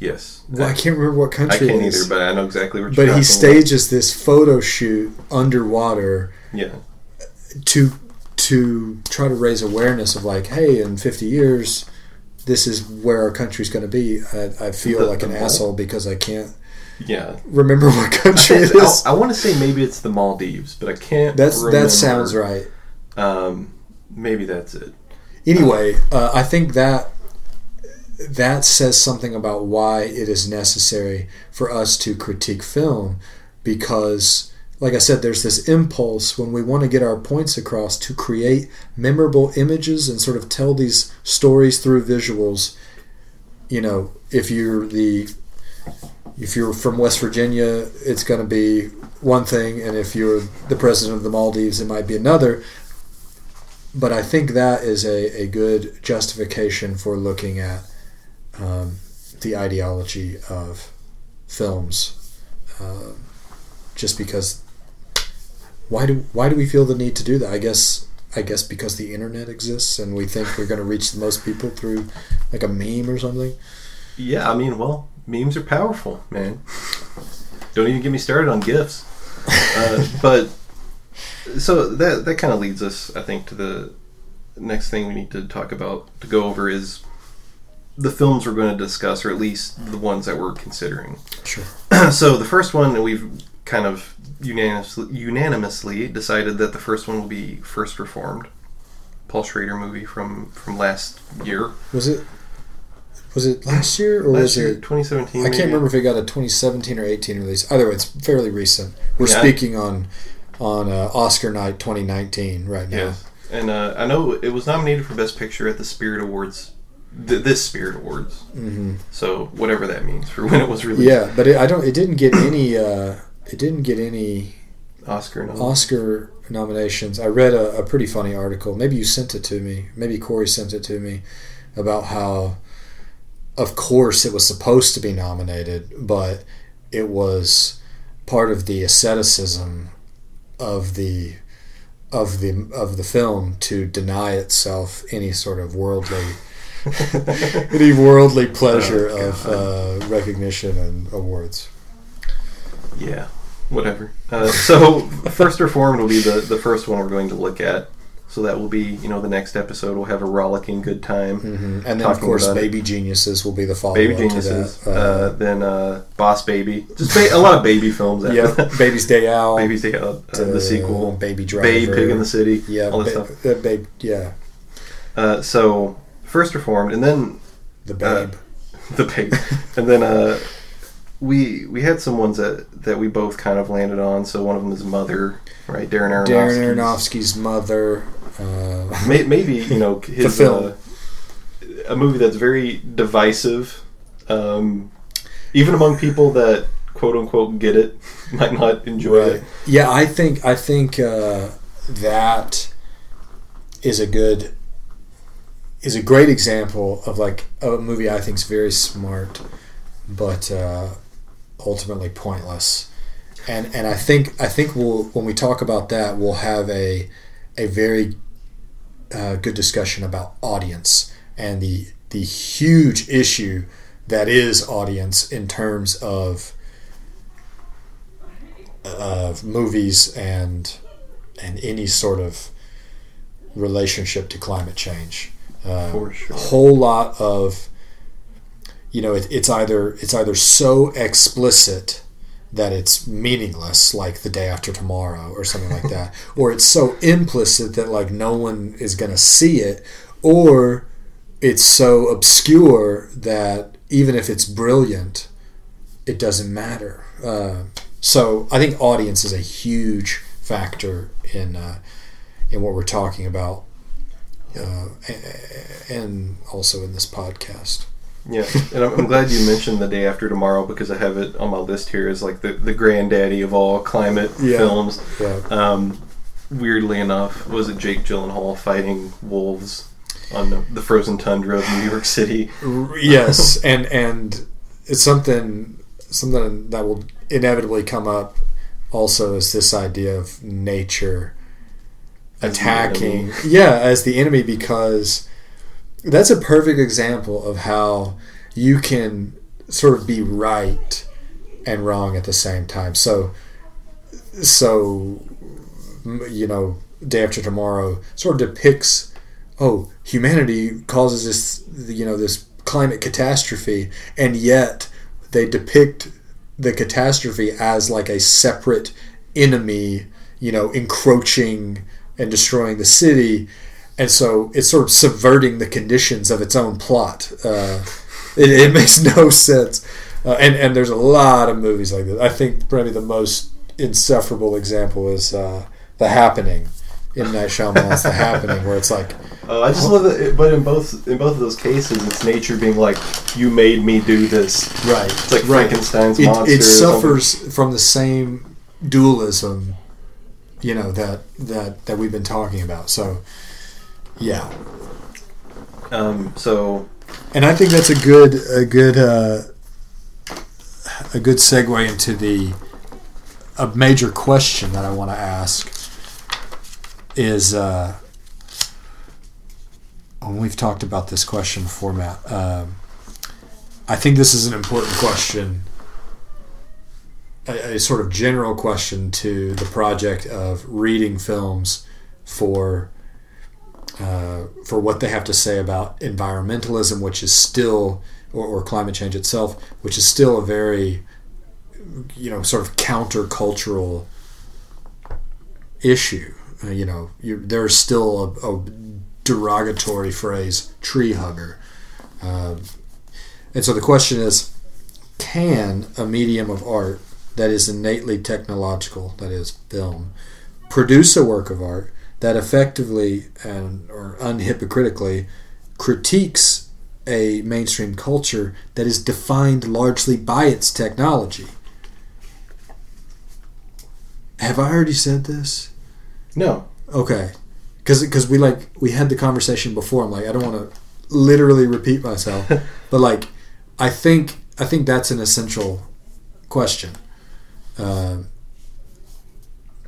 Yes. Well, I can't remember what country it is. I can't either, but I know exactly what you're talking about. But he stages this photo shoot underwater yeah. to to try to raise awareness of like, hey, in fifty years, this is where our country's going to be. I, I feel the, like the an Mal- asshole because I can't yeah. remember what country it is. I, I want to say maybe it's the Maldives, but I can't That's, remember. That sounds right. Um, maybe that's it. Anyway, uh, I think that that says something about why it is necessary for us to critique film, because, like I said, there's this impulse when we want to get our points across to create memorable images and sort of tell these stories through visuals. You know, if you're the if you're from West Virginia, it's going to be one thing, and if you're the president of the Maldives, it might be another. But I think that is a, a good justification for looking at um, the ideology of films. Uh, just because, why do why do we feel the need to do that? I guess I guess because the internet exists and we think we're going to reach the most people through like a meme or something. Yeah, I mean, well, memes are powerful, man. Don't even get me started on GIFs. Uh, but. So that that kind of leads us, I think, to the next thing we need to talk about, to go over, is the films we're going to discuss, or at least the ones that we're considering. Sure. So the first one, we've kind of unanimously, unanimously decided that the first one will be First Reformed, Paul Schrader movie from, from last year. Was it was it last year or last was year, it twenty seventeen? I maybe? Can't remember if it got a twenty seventeen or eighteen release. Either way, it's fairly recent. We're yeah. speaking on. on uh, Oscar night twenty nineteen right now. Yes. And uh, I know it was nominated for Best Picture at the Spirit Awards, th- this Spirit Awards. Mm-hmm. So whatever that means for when it was released. Yeah, but it, I don't. It didn't get any. Uh, it didn't get any Oscar nom- Oscar nominations. I read a, a pretty funny article. Maybe you sent it to me. Maybe Corey sent it to me about how, of course, it was supposed to be nominated, but it was part of the asceticism of the of the of the film to deny itself any sort of worldly any worldly pleasure oh, of uh, recognition and awards. Yeah, whatever. Uh, so, First Reformed will be the, the first one we're going to look at. So that will be, you know, the next episode. We'll have a rollicking good time. Mm-hmm. And then, of course, Baby it. Geniuses will be the follow-up. Baby Geniuses. To that. Uh, uh, then uh, Boss Baby. Just ba- a lot of baby films. After yeah. That. Baby's Day Out. Baby's Day Out. Uh, the sequel. Baby Driver. Babe, Pig in the City. Yeah. All this ba- stuff. Uh, babe, yeah. Uh, so, First Reformed. And then... The Babe. Uh, the Babe. And then uh, we we had some ones that, that we both kind of landed on. So, one of them is Mother, right? Darren Aronofsky's, Darren Aronofsky's Mother... Uh, maybe, you know, his uh, a movie that's very divisive, um, even among people that quote unquote get it might not enjoy right. it. Yeah, I think I think uh, that is a good is a great example of like a movie I think is very smart, but uh, ultimately pointless. And and I think I think we'll when we talk about that, we'll have a a very uh, good discussion about audience and the the huge issue that is audience in terms of of movies and and any sort of relationship to climate change. Um, For sure. A whole lot of, you know, it, it's either it's either so explicit that it's meaningless, like The Day After Tomorrow or something like that, or it's so implicit that like no one is going to see it, or it's so obscure that even if it's brilliant, it doesn't matter. Uh, so I think audience is a huge factor in uh, in what we're talking about, uh, and also in this podcast. Yeah, and I'm glad you mentioned The Day After Tomorrow, because I have it on my list here as like the, the granddaddy of all climate yeah. films. Yeah. Um, weirdly enough, was it Jake Gyllenhaal fighting wolves on the, the frozen tundra of New York City? Yes, and and it's something something that will inevitably come up also is this idea of nature as attacking, yeah, as the enemy, because that's a perfect example of how you can sort of be right and wrong at the same time. So, so you know, Day After Tomorrow sort of depicts, oh, humanity causes this, you know, this climate catastrophe, and yet they depict the catastrophe as like a separate enemy, you know, encroaching and destroying the city. And so it's sort of subverting the conditions of its own plot. Uh, it, it makes no sense. Uh, and, and there's a lot of movies like this. I think probably the most insufferable example is uh, The Happening. M. Night Shyamalan's The Happening, where it's like... Uh, I just love it, but in both in both of those cases, it's nature being like, you made me do this. Right. It's like right. Frankenstein's it, monster. It suffers from the same dualism, you know, that that, that we've been talking about. So... Yeah. Um, so, and I think that's a good, a good, uh, a good segue into the a major question that I want to ask is, uh, and we've talked about this question before, Matt. Um, I think this is an important question, a, a sort of general question to the project of reading films for. Uh, for what they have to say about environmentalism, which is still, or, or climate change itself, which is still a very, you know, sort of countercultural issue. Uh, you know, you, there's still a, a derogatory phrase, tree hugger. Um, and so the question is, can a medium of art that is innately technological, that is film, produce a work of art that effectively and or unhypocritically critiques a mainstream culture that is defined largely by its technology? Have I already said this? No. Okay. Because because we like we had the conversation before. I'm like, I don't want to literally repeat myself, but like I think I think that's an essential question. Uh,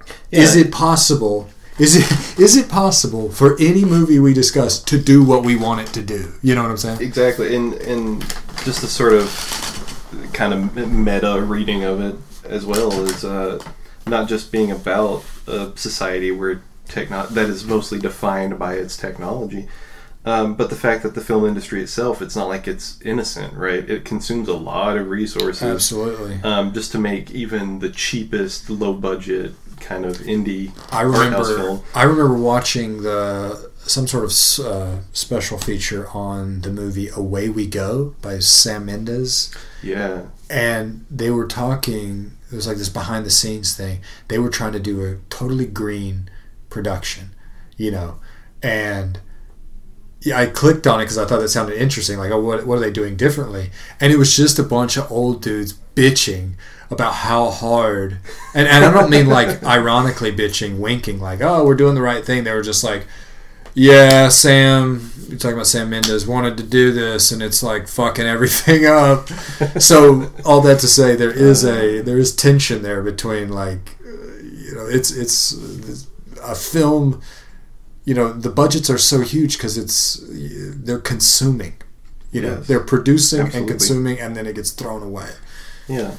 yeah. Is it possible? Is it is it possible for any movie we discuss to do what we want it to do? You know what I'm saying? Exactly. And and just the sort of kind of meta reading of it as well is uh, not just being about a society where techno- that is mostly defined by its technology, um, but the fact that the film industry itself, it's not like it's innocent, right? It consumes a lot of resources. Absolutely. Um, just to make even the cheapest, low-budget, kind of indie. I remember. I remember watching the some sort of uh, special feature on the movie Away We Go by Sam Mendes. Yeah, and they were talking. It was like this behind the scenes thing. They were trying to do a totally green production, you know, and yeah, I clicked on it because I thought that sounded interesting. Like, oh, what what are they doing differently? And it was just a bunch of old dudes bitching about how hard, and, and I don't mean like ironically bitching, winking, like, oh, we're doing the right thing. They were just like, yeah, Sam, you're talking about Sam Mendes, wanted to do this, and it's like fucking everything up. So all that to say, there is a there is tension there between, like, you know, it's it's a film. You know, the budgets are so huge because it's they're consuming. You know, yes. They're producing Absolutely. and consuming, and then it gets thrown away. Yeah,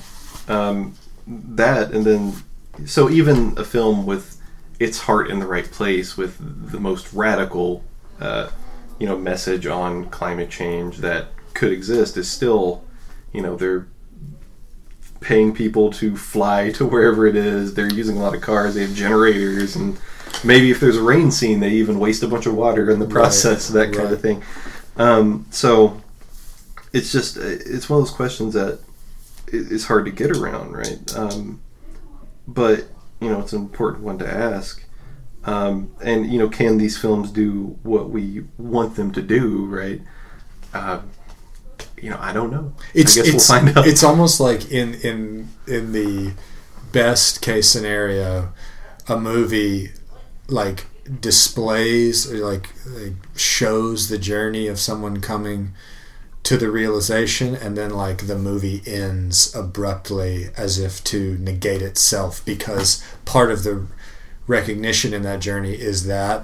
um, that, and then so even a film with its heart in the right place, with the most radical, uh, you know, message on climate change that could exist, is still, you know, they're paying people to fly to wherever it is. They're using a lot of cars. They have generators and. Maybe if there's a rain scene, they even waste a bunch of water in the process, right, that kind right. of thing. Um, so it's just, it's one of those questions that it's hard to get around, right? Um, but, you know, it's an important one to ask. Um, and, you know, can these films do what we want them to do, right? Uh, you know, I don't know. It's, I guess it's, we'll find out. It's almost like in, in, in the best case scenario, a movie... like displays or like, like shows the journey of someone coming to the realization, and then like the movie ends abruptly as if to negate itself, because part of the recognition in that journey is that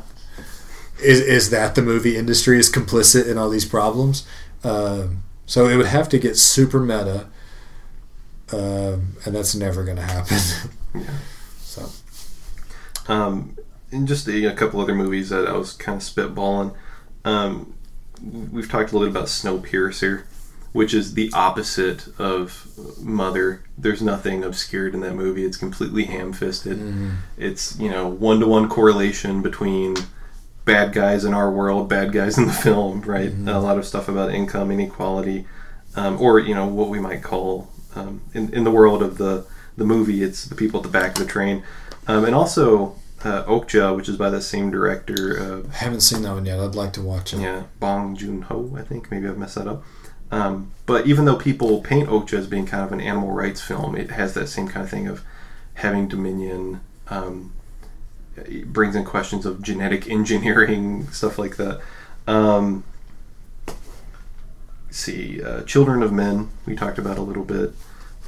is, is that the movie industry is complicit in all these problems. Um, so it would have to get super meta, um, and that's never going to happen. Yeah. So um and just a, a couple other movies that I was kind of spitballing. Um, we've talked a little bit about Snowpiercer, which is the opposite of Mother. There's nothing obscured in that movie. It's completely ham-fisted. Mm-hmm. It's, you know, one-to-one correlation between bad guys in our world, bad guys in the film, right? Mm-hmm. A lot of stuff about income inequality, um, or, you know, what we might call, um, in, in the world of the, the movie, it's the people at the back of the train. Um, and also... Uh, Okja, which is by the same director. Uh, I haven't seen that one yet. I'd like to watch it. Yeah, Bong Joon-ho, I think. Maybe I've messed that up. Um, but even though people paint Okja as being kind of an animal rights film, it has that same kind of thing of having dominion. Um, it brings in questions of genetic engineering, stuff like that. Um, let's see, uh, Children of Men, we talked about a little bit.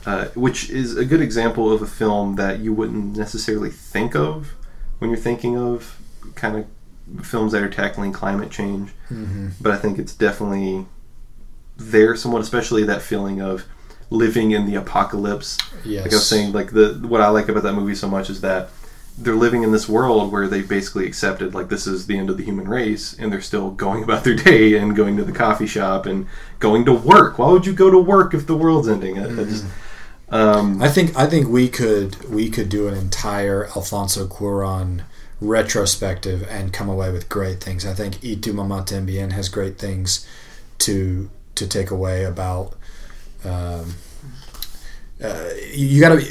Uh, which is a good example of a film that you wouldn't necessarily think of when you're thinking of kind of films that are tackling climate change. Mm-hmm. But I think it's definitely there somewhat, especially that feeling of living in the apocalypse. Yes. Like I was saying, like the what I like about that movie so much is that they're living in this world where they basically accepted, like, this is the end of the human race, and they're still going about their day and going to the coffee shop and going to work. Why would you go to work if the world's ending? I, mm-hmm. I just... Um, I think I think we could we could do an entire Alfonso Cuarón retrospective and come away with great things. I think Y Tu Mamá También has great things to to take away about. Um, uh, you gotta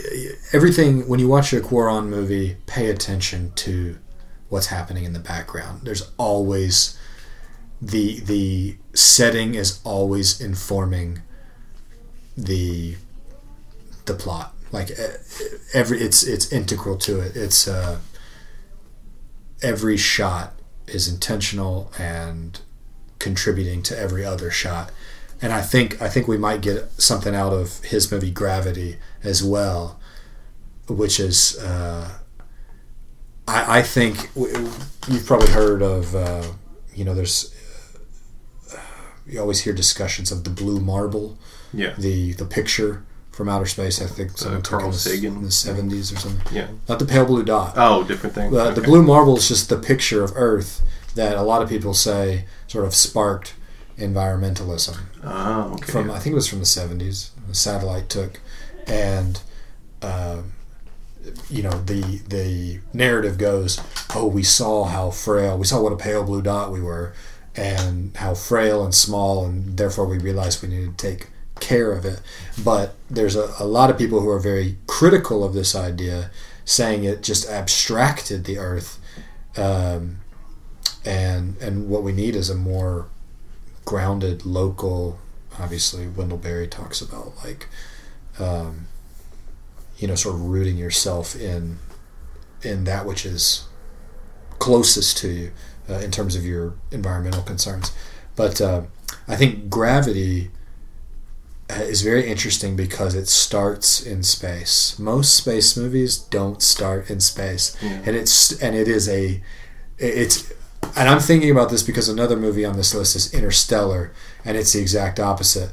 everything when you watch a Cuarón movie, pay attention to what's happening in the background. There's always the the setting is always informing the. the plot, like every it's it's integral to it. It's uh, every shot is intentional and contributing to every other shot. And I think I think we might get something out of his movie Gravity as well, which is uh, I I think you've probably heard of uh, you know there's uh, you always hear discussions of the blue marble, yeah, the the picture. From outer space, I think someone uh, Carl Sagan in the seventies or something. Yeah, not the pale blue dot. Oh, different thing. Uh, okay. The blue marble is just the picture of Earth that a lot of people say sort of sparked environmentalism. Oh, okay. From I think it was from the seventies. The satellite took, and uh, you know the the narrative goes, oh, we saw how frail, we saw what a pale blue dot we were, and how frail and small, and therefore we realized we needed to take care of it. But there's a, a lot of people who are very critical of this idea, saying it just abstracted the Earth, um, and and what we need is a more grounded, local. Obviously, Wendell Berry talks about like, um, you know, sort of rooting yourself in in that which is closest to you, uh, in terms of your environmental concerns. But uh, I think gravity is very interesting because it starts in space. Most space movies don't start in space. Yeah. And it's and it is a it's and I'm thinking about this because another movie on this list is Interstellar, and it's the exact opposite,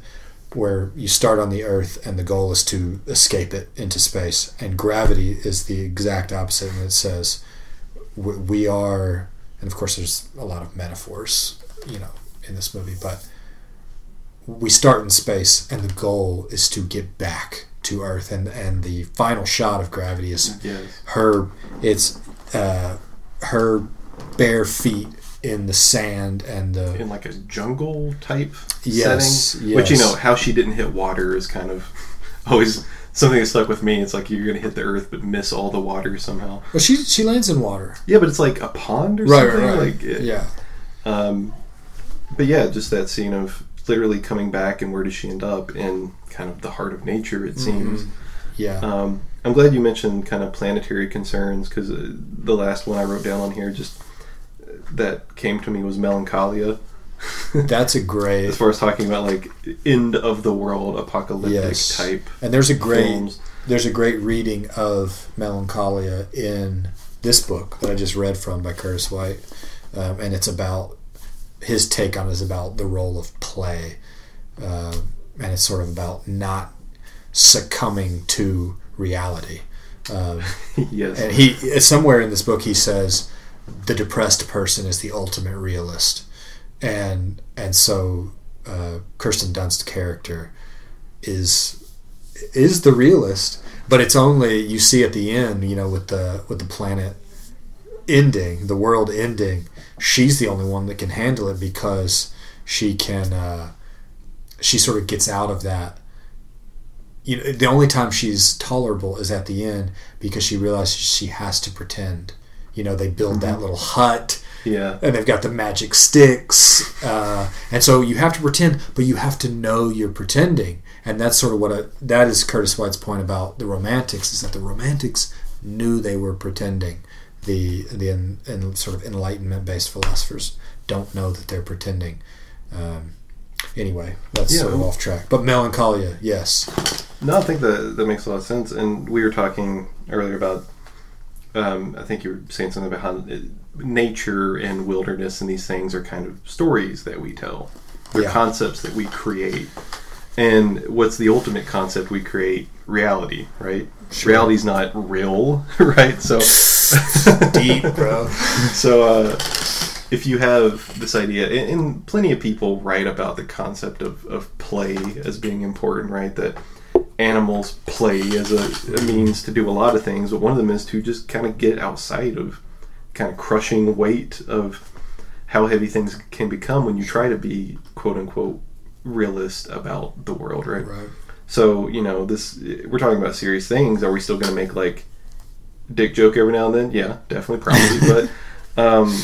where you start on the Earth and the goal is to escape it into space. And gravity is the exact opposite, and it says we are, and of course there's a lot of metaphors, you know, in this movie, but we start in space and the goal is to get back to Earth. And, and the final shot of Gravity is yes. her it's uh, her bare feet in the sand and the in like a jungle type yes, setting. Yes. Which, you know, how she didn't hit water is kind of always something that stuck with me. It's like you're gonna hit the Earth but miss all the water somehow. Well, she she lands in water. Yeah, but it's like a pond or right, something. Right, right. Like it, yeah. Um, but yeah, just that scene of literally coming back and where does she end up in kind of the heart of nature, it seems. Mm-hmm. Yeah. Um, I'm glad you mentioned kind of planetary concerns, because uh, the last one I wrote down on here just uh, that came to me was Melancholia. That's a great... as far as talking about like end of the world, apocalyptic yes. type and there's a great films. There's a great reading of Melancholia in this book that I just read from by Curtis White, um, and it's about his take on it is about the role of play, uh, and it's sort of about not succumbing to reality. Uh, yes. And he somewhere in this book he says the depressed person is the ultimate realist, and and so uh, Kirsten Dunst's character is is the realist, but it's only you see at the end, you know, with the with the planet ending, the world ending. She's the only one that can handle it because she can. Uh, she sort of gets out of that. You know, the only time she's tolerable is at the end because she realizes she has to pretend. You know, they build mm-hmm. that little hut, yeah, and they've got the magic sticks, uh, and so you have to pretend, but you have to know you're pretending, and that's sort of what a, that is Curtis White's point about the Romantics, is that the Romantics knew they were pretending. The the en, en, sort of Enlightenment-based philosophers don't know that they're pretending. Um, anyway, that's yeah. sort of off track. But Melancholia, yes. No, I think that, that makes a lot of sense. And we were talking earlier about, um, I think you were saying something about how nature and wilderness and these things are kind of stories that we tell. They're yeah. concepts that we create. And what's the ultimate concept we create? Reality, right? Sure. Reality's not real, right? So deep, bro. So uh, if you have this idea, and, and plenty of people write about the concept of, of play as being important, right? That animals play as a, a means to do a lot of things, but one of them is to just kind of get outside of kind of crushing weight of how heavy things can become when you try to be quote-unquote realist about the world, right? Right. So, you know, this we're talking about serious things. Are we still going to make, like, dick joke every now and then? Yeah, definitely, probably. But um,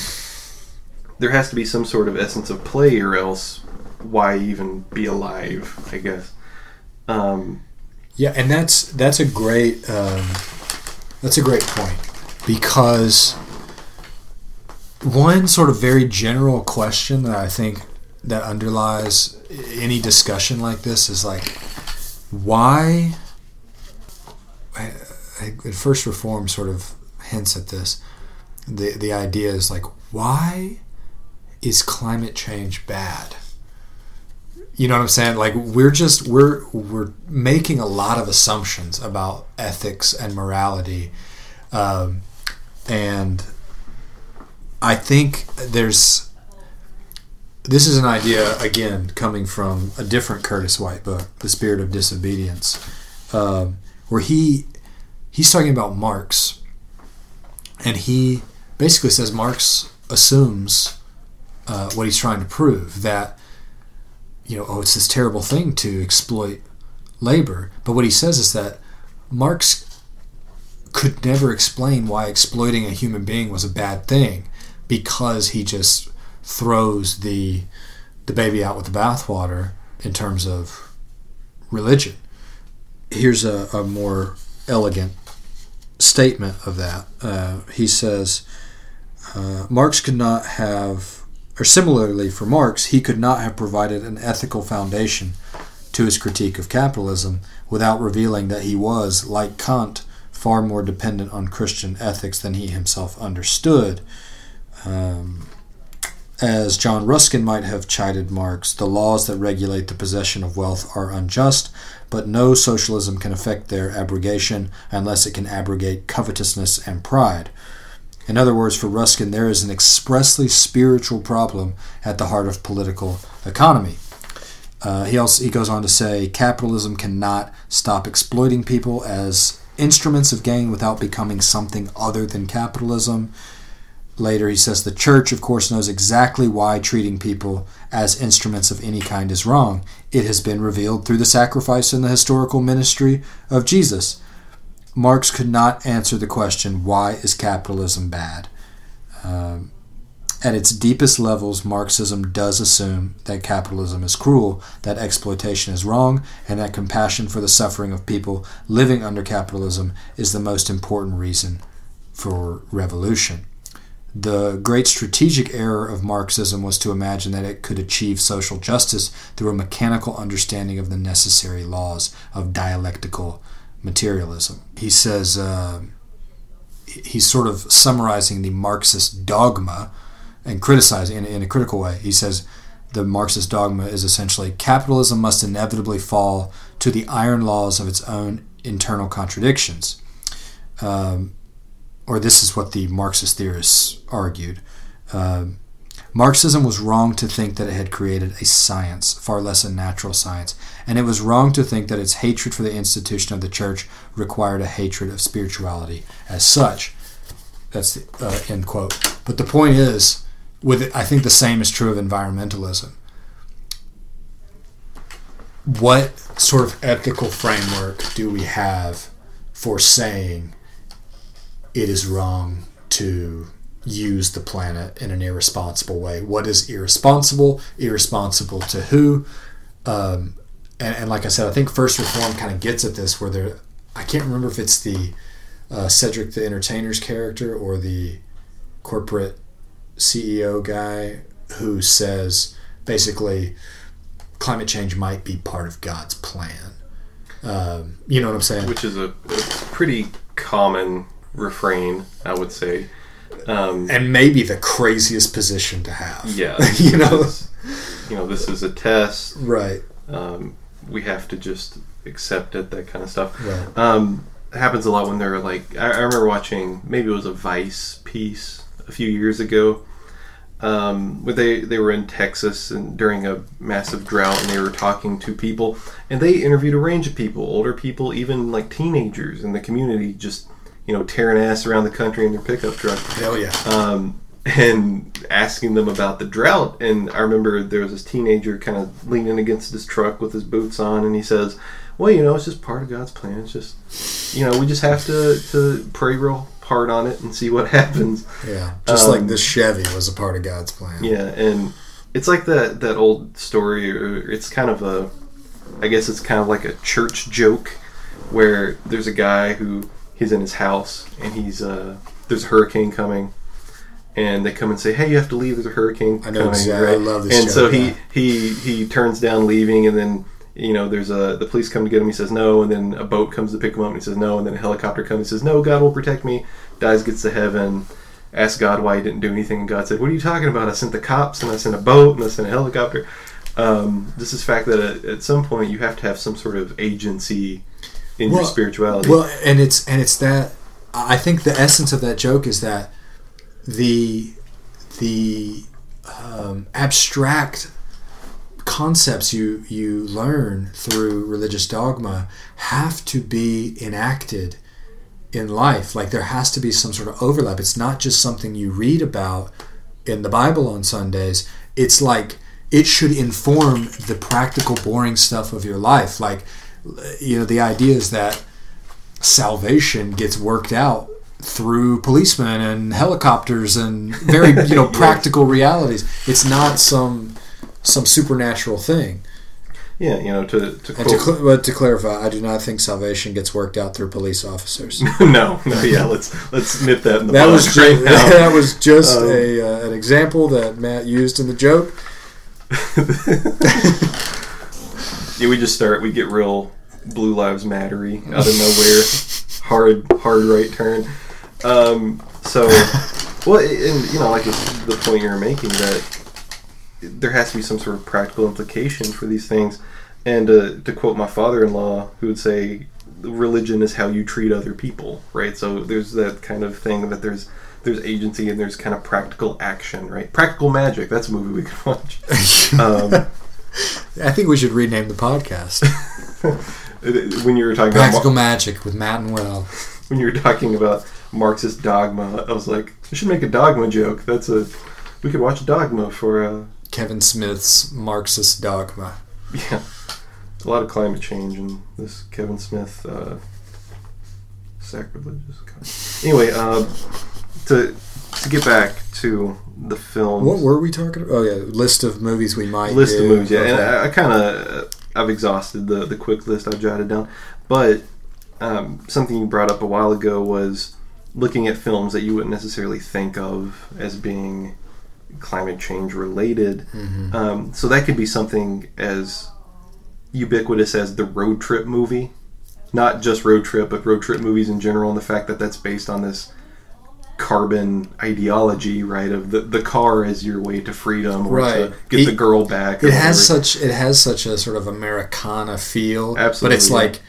there has to be some sort of essence of play, or else why even be alive, I guess. Um, yeah, and that's that's a great um, that's a great point, because one sort of very general question that I think that underlies any discussion like this is like, why, First Reform sort of hints at this, the the idea is like, why is climate change bad? You know what I'm saying? Like, we're just, we're we're making a lot of assumptions about ethics and morality. Um, and I think there's, this is an idea, again, coming from a different Curtis White book, The Spirit of Disobedience, um, where he he's talking about Marx. And he basically says Marx assumes uh, what he's trying to prove, that, you know, oh, it's this terrible thing to exploit labor. But what he says is that Marx could never explain why exploiting a human being was a bad thing, because he just throws the the baby out with the bathwater in terms of religion. Here's a, a more elegant statement of that. Uh, he says, Uh, Marx could not have, or similarly for Marx, he could not have provided an ethical foundation to his critique of capitalism without revealing that he was, like Kant, far more dependent on Christian ethics than he himself understood. Um, as John Ruskin might have chided Marx, the laws that regulate the possession of wealth are unjust, but no socialism can effect their abrogation unless it can abrogate covetousness and pride. In other words, for Ruskin, there is an expressly spiritual problem at the heart of political economy. Uh, he also he goes on to say, capitalism cannot stop exploiting people as instruments of gain without becoming something other than capitalism. Later he says, the church, of course, knows exactly why treating people as instruments of any kind is wrong. It has been revealed through the sacrifice and the historical ministry of Jesus. Marx could not answer the question, why is capitalism bad? Um, at its deepest levels, Marxism does assume that capitalism is cruel, that exploitation is wrong, and that compassion for the suffering of people living under capitalism is the most important reason for revolution. The great strategic error of Marxism was to imagine that it could achieve social justice through a mechanical understanding of the necessary laws of dialectical materialism. He says, uh, he's sort of summarizing the Marxist dogma and criticizing in, in a critical way. He says, the Marxist dogma is essentially, capitalism must inevitably fall to the iron laws of its own internal contradictions. Um, or this is what the Marxist theorists argued. Uh, Marxism was wrong to think that it had created a science, far less a natural science, and it was wrong to think that its hatred for the institution of the church required a hatred of spirituality as such. That's the uh, end quote. But the point is, with I think the same is true of environmentalism. What sort of ethical framework do we have for saying it is wrong to use the planet in an irresponsible way? What is irresponsible? Irresponsible to who? Um, and, and like I said, I think First Reform kind of gets at this, where there, I can't remember if it's the uh, Cedric the Entertainer's character or the corporate C E O guy who says, basically, climate change might be part of God's plan. Um, you know what I'm saying? Which is a, a pretty common refrain, I would say, um, and maybe the craziest position to have. Yeah, you know, you know, this is a test, right? Um, we have to just accept it. That kind of stuff. Right. Um, it happens a lot when they're like, I, I remember watching, maybe it was a Vice piece a few years ago, um, where they they were in Texas and during a massive drought, and they were talking to people, and they interviewed a range of people, older people, even like teenagers in the community, just, you know, tearing ass around the country in their pickup truck. Hell yeah. Um, and asking them about the drought. And I remember there was this teenager kind of leaning against this truck with his boots on, and he says, well, you know, it's just part of God's plan. It's just, you know, we just have to, to pray real hard on it and see what happens. Yeah, just um, like this Chevy was a part of God's plan. Yeah, and it's like that, that old story, or it's kind of a, I guess it's kind of like a church joke, where there's a guy who, he's in his house, and he's uh, there's a hurricane coming, and they come and say, "Hey, you have to leave. There's a hurricane coming." I know exactly. Right? I love this. And joke, so he, yeah. he he turns down leaving, and then, you know, there's a the police come to get him. He says no, and then a boat comes to pick him up, and he says no, and then a helicopter comes. He says no, God will protect me. Dies, gets to heaven, asks God why he didn't do anything, and God said, "What are you talking about? I sent the cops, and I sent a boat, and I sent a helicopter." Um, this is fact that at, at some point you have to have some sort of agency in well, your spirituality. Well, and it's and it's that, I think the essence of that joke is that the the um, abstract concepts you you learn through religious dogma have to be enacted in life. Like, there has to be some sort of overlap. It's not just something you read about in the Bible on Sundays. It's like, it should inform the practical, boring stuff of your life. Like, you know, the idea is that salvation gets worked out through policemen and helicopters and very, you know, practical realities. It's not some some supernatural thing. Yeah, you know, to to, quote, to, cl- but to clarify, I do not think salvation gets worked out through police officers. no, no, yeah, let's let's nip that in the bud right ju- now. That was just um, a uh, an example that Matt used in the joke. yeah, we just start. We get real Blue Lives Mattery out of nowhere. hard, hard right turn. Um, so, well, and you know, like the point you're making that. There has to be some sort of practical implication for these things. And uh, to quote my father-in-law, who would say, religion is how you treat other people, right? So there's that kind of thing that there's there's agency and there's kind of practical action, right? Practical Magic, that's a movie we could watch. Um, I think we should rename the podcast. when you were talking Practical about Ma- Magic with Matt and Will. When you were talking about Marxist dogma, I was like, I should make a dogma joke. That's a... We could watch Dogma for... Uh, Kevin Smith's Marxist Dogma. Yeah. A lot of climate change and this Kevin Smith uh, sacrilegious kind. Anyway, uh, to to get back to the film. What were we talking about? Oh, yeah. List of movies we might List do. of movies, yeah. Okay. And I, I kind of... I've exhausted the, the quick list I've jotted down. But um, something you brought up a while ago was looking at films that you wouldn't necessarily think of as being... climate change related. Mm-hmm. Um, so that could be something as ubiquitous as the road trip movie. Not just road trip, but road trip movies in general, and the fact that that's based on this carbon ideology, right, of the, the car as your way to freedom or right. to get it, the girl back. It has whatever. such it has such a sort of Americana feel. Absolutely. But it's yeah. like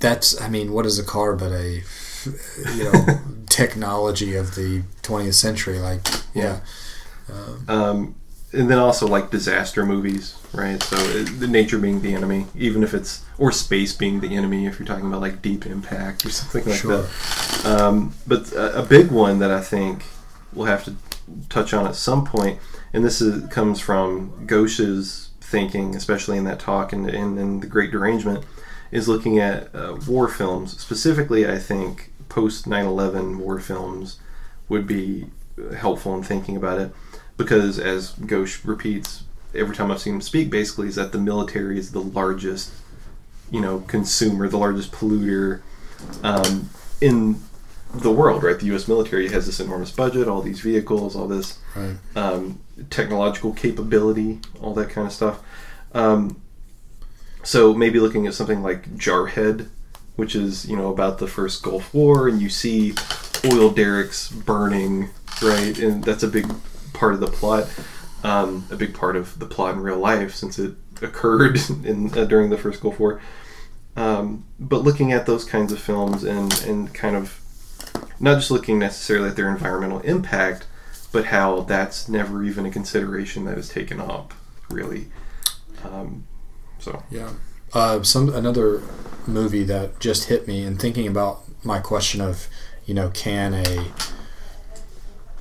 that's I mean, what is a car but a you know technology of the twentieth century? Like yeah. yeah. Um, and then also like disaster movies, right? So it, the nature being the enemy, even if it's or space being the enemy, if you're talking about like Deep Impact or something like sure. that. Um, but a, a big one that I think we'll have to touch on at some point, and this is, comes from Ghosh's thinking, especially in that talk and in, in The Great Derangement, is looking at uh, war films. Specifically, I think post nine eleven war films would be helpful in thinking about it. Because, as Ghosh repeats every time I've seen him speak, basically, is that the military is the largest, you know, consumer, the largest polluter um, in the world, right? The U S military has this enormous budget, all these vehicles, all this right. um, technological capability, all that kind of stuff. Um, so maybe looking at something like Jarhead, which is, you know, about the first Gulf War, and you see oil derricks burning, right? And that's a big... part of the plot, um, a big part of the plot in real life, since it occurred in, uh, during the first Gulf War. Um, but looking at those kinds of films and, and kind of not just looking necessarily at their environmental impact, but how that's never even a consideration that is taken up, really. Um, so yeah, uh, some another movie that just hit me in thinking about my question of, you know, can a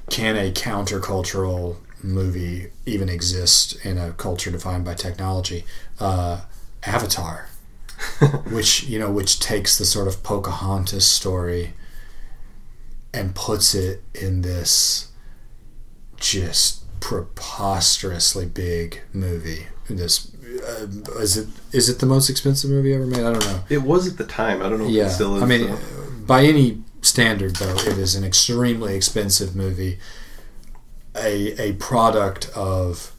Can a countercultural movie even exist in a culture defined by technology? Uh, Avatar, which you know, which takes the sort of Pocahontas story and puts it in this just preposterously big movie. This uh, is it? Is it the most expensive movie ever made? I don't know. It was at the time. I don't know. Yeah, if it still is, I mean, though. by any. standard, though, it is an extremely expensive movie, a a product of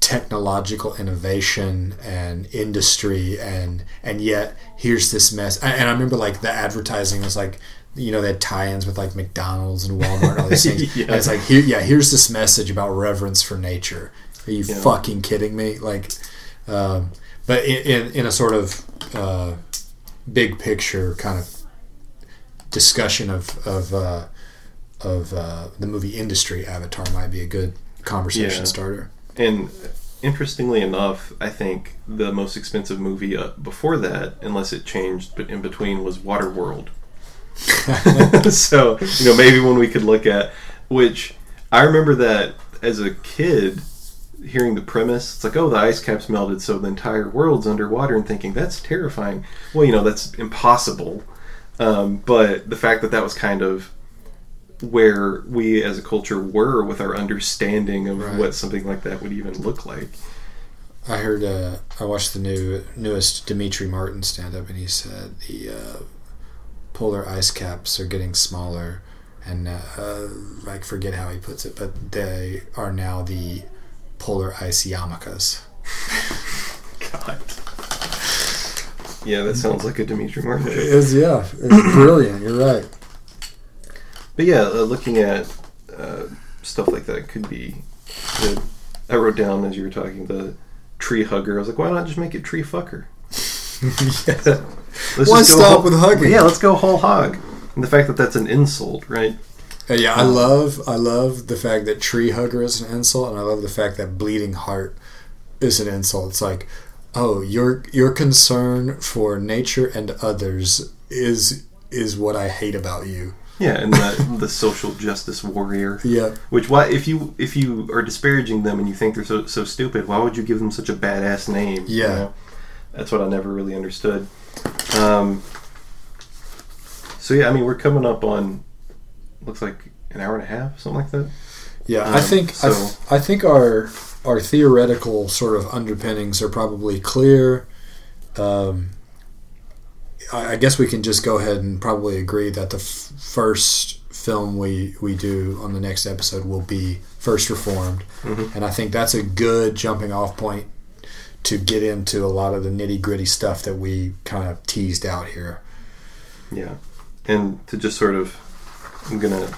technological innovation and industry, and and yet here's this mess. And I remember like the advertising was like, you know, they had tie-ins with like McDonald's and Walmart and all these things. yeah. And it's like, here, yeah, here's this message about reverence for nature. Are you yeah. fucking kidding me? Like, um, but in, in in a sort of uh, big picture kind of. discussion of of uh, of uh, the movie industry, Avatar might be a good conversation yeah. starter. And interestingly enough, I think the most expensive movie uh, before that, unless it changed, but in between, was Waterworld. So you know, maybe one we could look at. Which I remember that as a kid, hearing the premise, it's like, oh, the ice caps melted, so the entire world's underwater, and thinking that's terrifying. Well, you know, that's impossible. Um, but the fact that that was kind of where we as a culture were with our understanding of right. what something like that would even look like. I heard, uh, I watched the new newest Demetri Martin stand-up, and he said the uh, polar ice caps are getting smaller, and uh, uh, I forget how he puts it, but they are now the polar ice yarmulkes. God. Yeah, that sounds like a Demetri Martin. It is, yeah. It's brilliant. You're right. But yeah, uh, looking at uh, stuff like that could be... The, I wrote down, as you were talking, the tree hugger. I was like, why not just make it tree fucker? Yeah. Let's why just go stop whole, with hugging? Yeah, let's go whole hog. And the fact that that's an insult, right? Uh, yeah, I love, I love the fact that tree hugger is an insult, and I love the fact that bleeding heart is an insult. It's like... Oh, your your concern for nature and others is is what I hate about you. Yeah, and the, the social justice warrior. Yeah. Which why if you if you are disparaging them and you think they're so so stupid, why would you give them such a badass name? Yeah. You know? That's what I never really understood. Um. So yeah, I mean, we're coming up on looks like an hour and a half, something like that. Yeah, um, I think so. I, th- I think our. Our theoretical sort of underpinnings are probably clear. Um, I, I guess we can just go ahead and probably agree that the f- first film we, we do on the next episode will be First Reformed. Mm-hmm. And I think that's a good jumping off point to get into a lot of the nitty gritty stuff that we kind of teased out here. Yeah. And to just sort of, I'm going to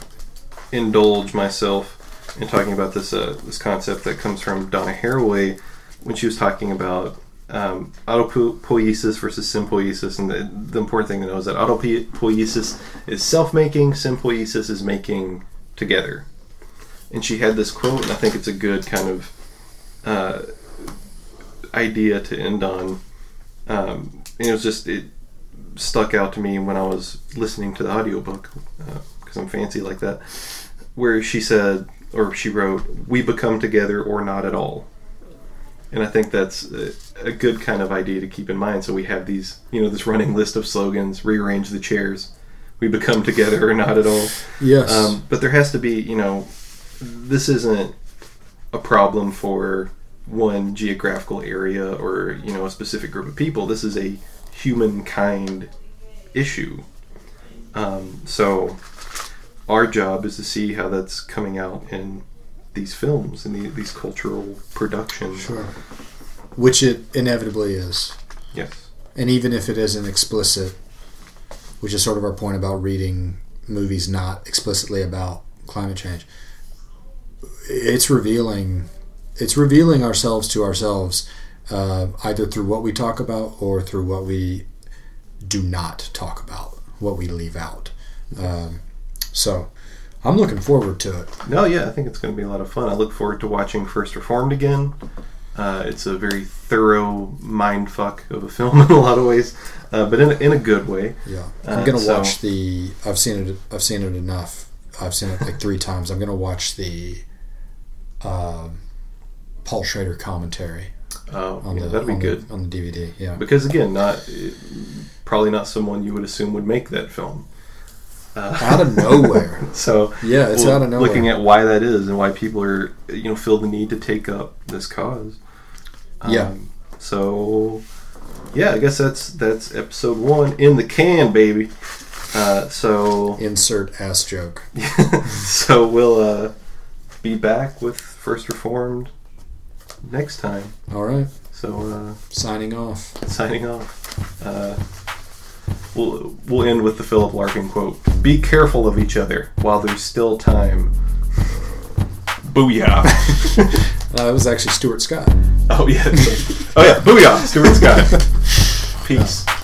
indulge myself and talking about this uh, this concept that comes from Donna Haraway when she was talking about um, autopoiesis versus sympoiesis, and the, the important thing to know is that autopoiesis is self-making, sympoiesis is making together. And she had this quote, and I think it's a good kind of uh, idea to end on. Um, and it was just, it stuck out to me when I was listening to the audiobook, because uh, I'm fancy like that, where she said, or she wrote, we become together or not at all. And I think that's a, a good kind of idea to keep in mind. So we have these, you know, this running list of slogans, rearrange the chairs, we become together or not at all. Yes. Um, but there has to be, you know, this isn't a problem for one geographical area or, you know, a specific group of people. This is a humankind issue. Um, so... Our job is to see how that's coming out in these films and the, these cultural productions. Sure. Which it inevitably is. Yes. And even if it isn't explicit, which is sort of our point about reading movies not explicitly about climate change, it's revealing, it's revealing ourselves to ourselves, uh, either through what we talk about or through what we do not talk about, what we leave out. Um, So, I'm looking forward to it. No, yeah, I think it's going to be a lot of fun. I look forward to watching First Reformed again. Uh, it's a very thorough mindfuck of a film in a lot of ways, uh, but in a, in a good way. Yeah, I'm going to uh, so. watch the. I've seen it. I've seen it enough. I've seen it like three times. I'm going to watch the uh, Paul Schrader commentary. Oh, yeah, the, that'd be on good the, on the D V D. Yeah, because again, not probably not someone you would assume would make that film. Uh, out of nowhere. So yeah, it's well, out of nowhere. Looking at why that is and why people are, you know, feel the need to take up this cause. Um, yeah. So yeah, I guess that's that's episode one in the can, baby. Uh, so insert ass joke. So we'll uh, be back with First Reformed next time. All right. So uh, signing off. Signing off. Uh, We'll, we'll end with the Philip Larkin quote. Be careful of each other while there's still time. Booyah. That uh, was actually Stuart Scott. Oh, yeah. Oh, yeah. Booyah. Stuart Scott. Peace.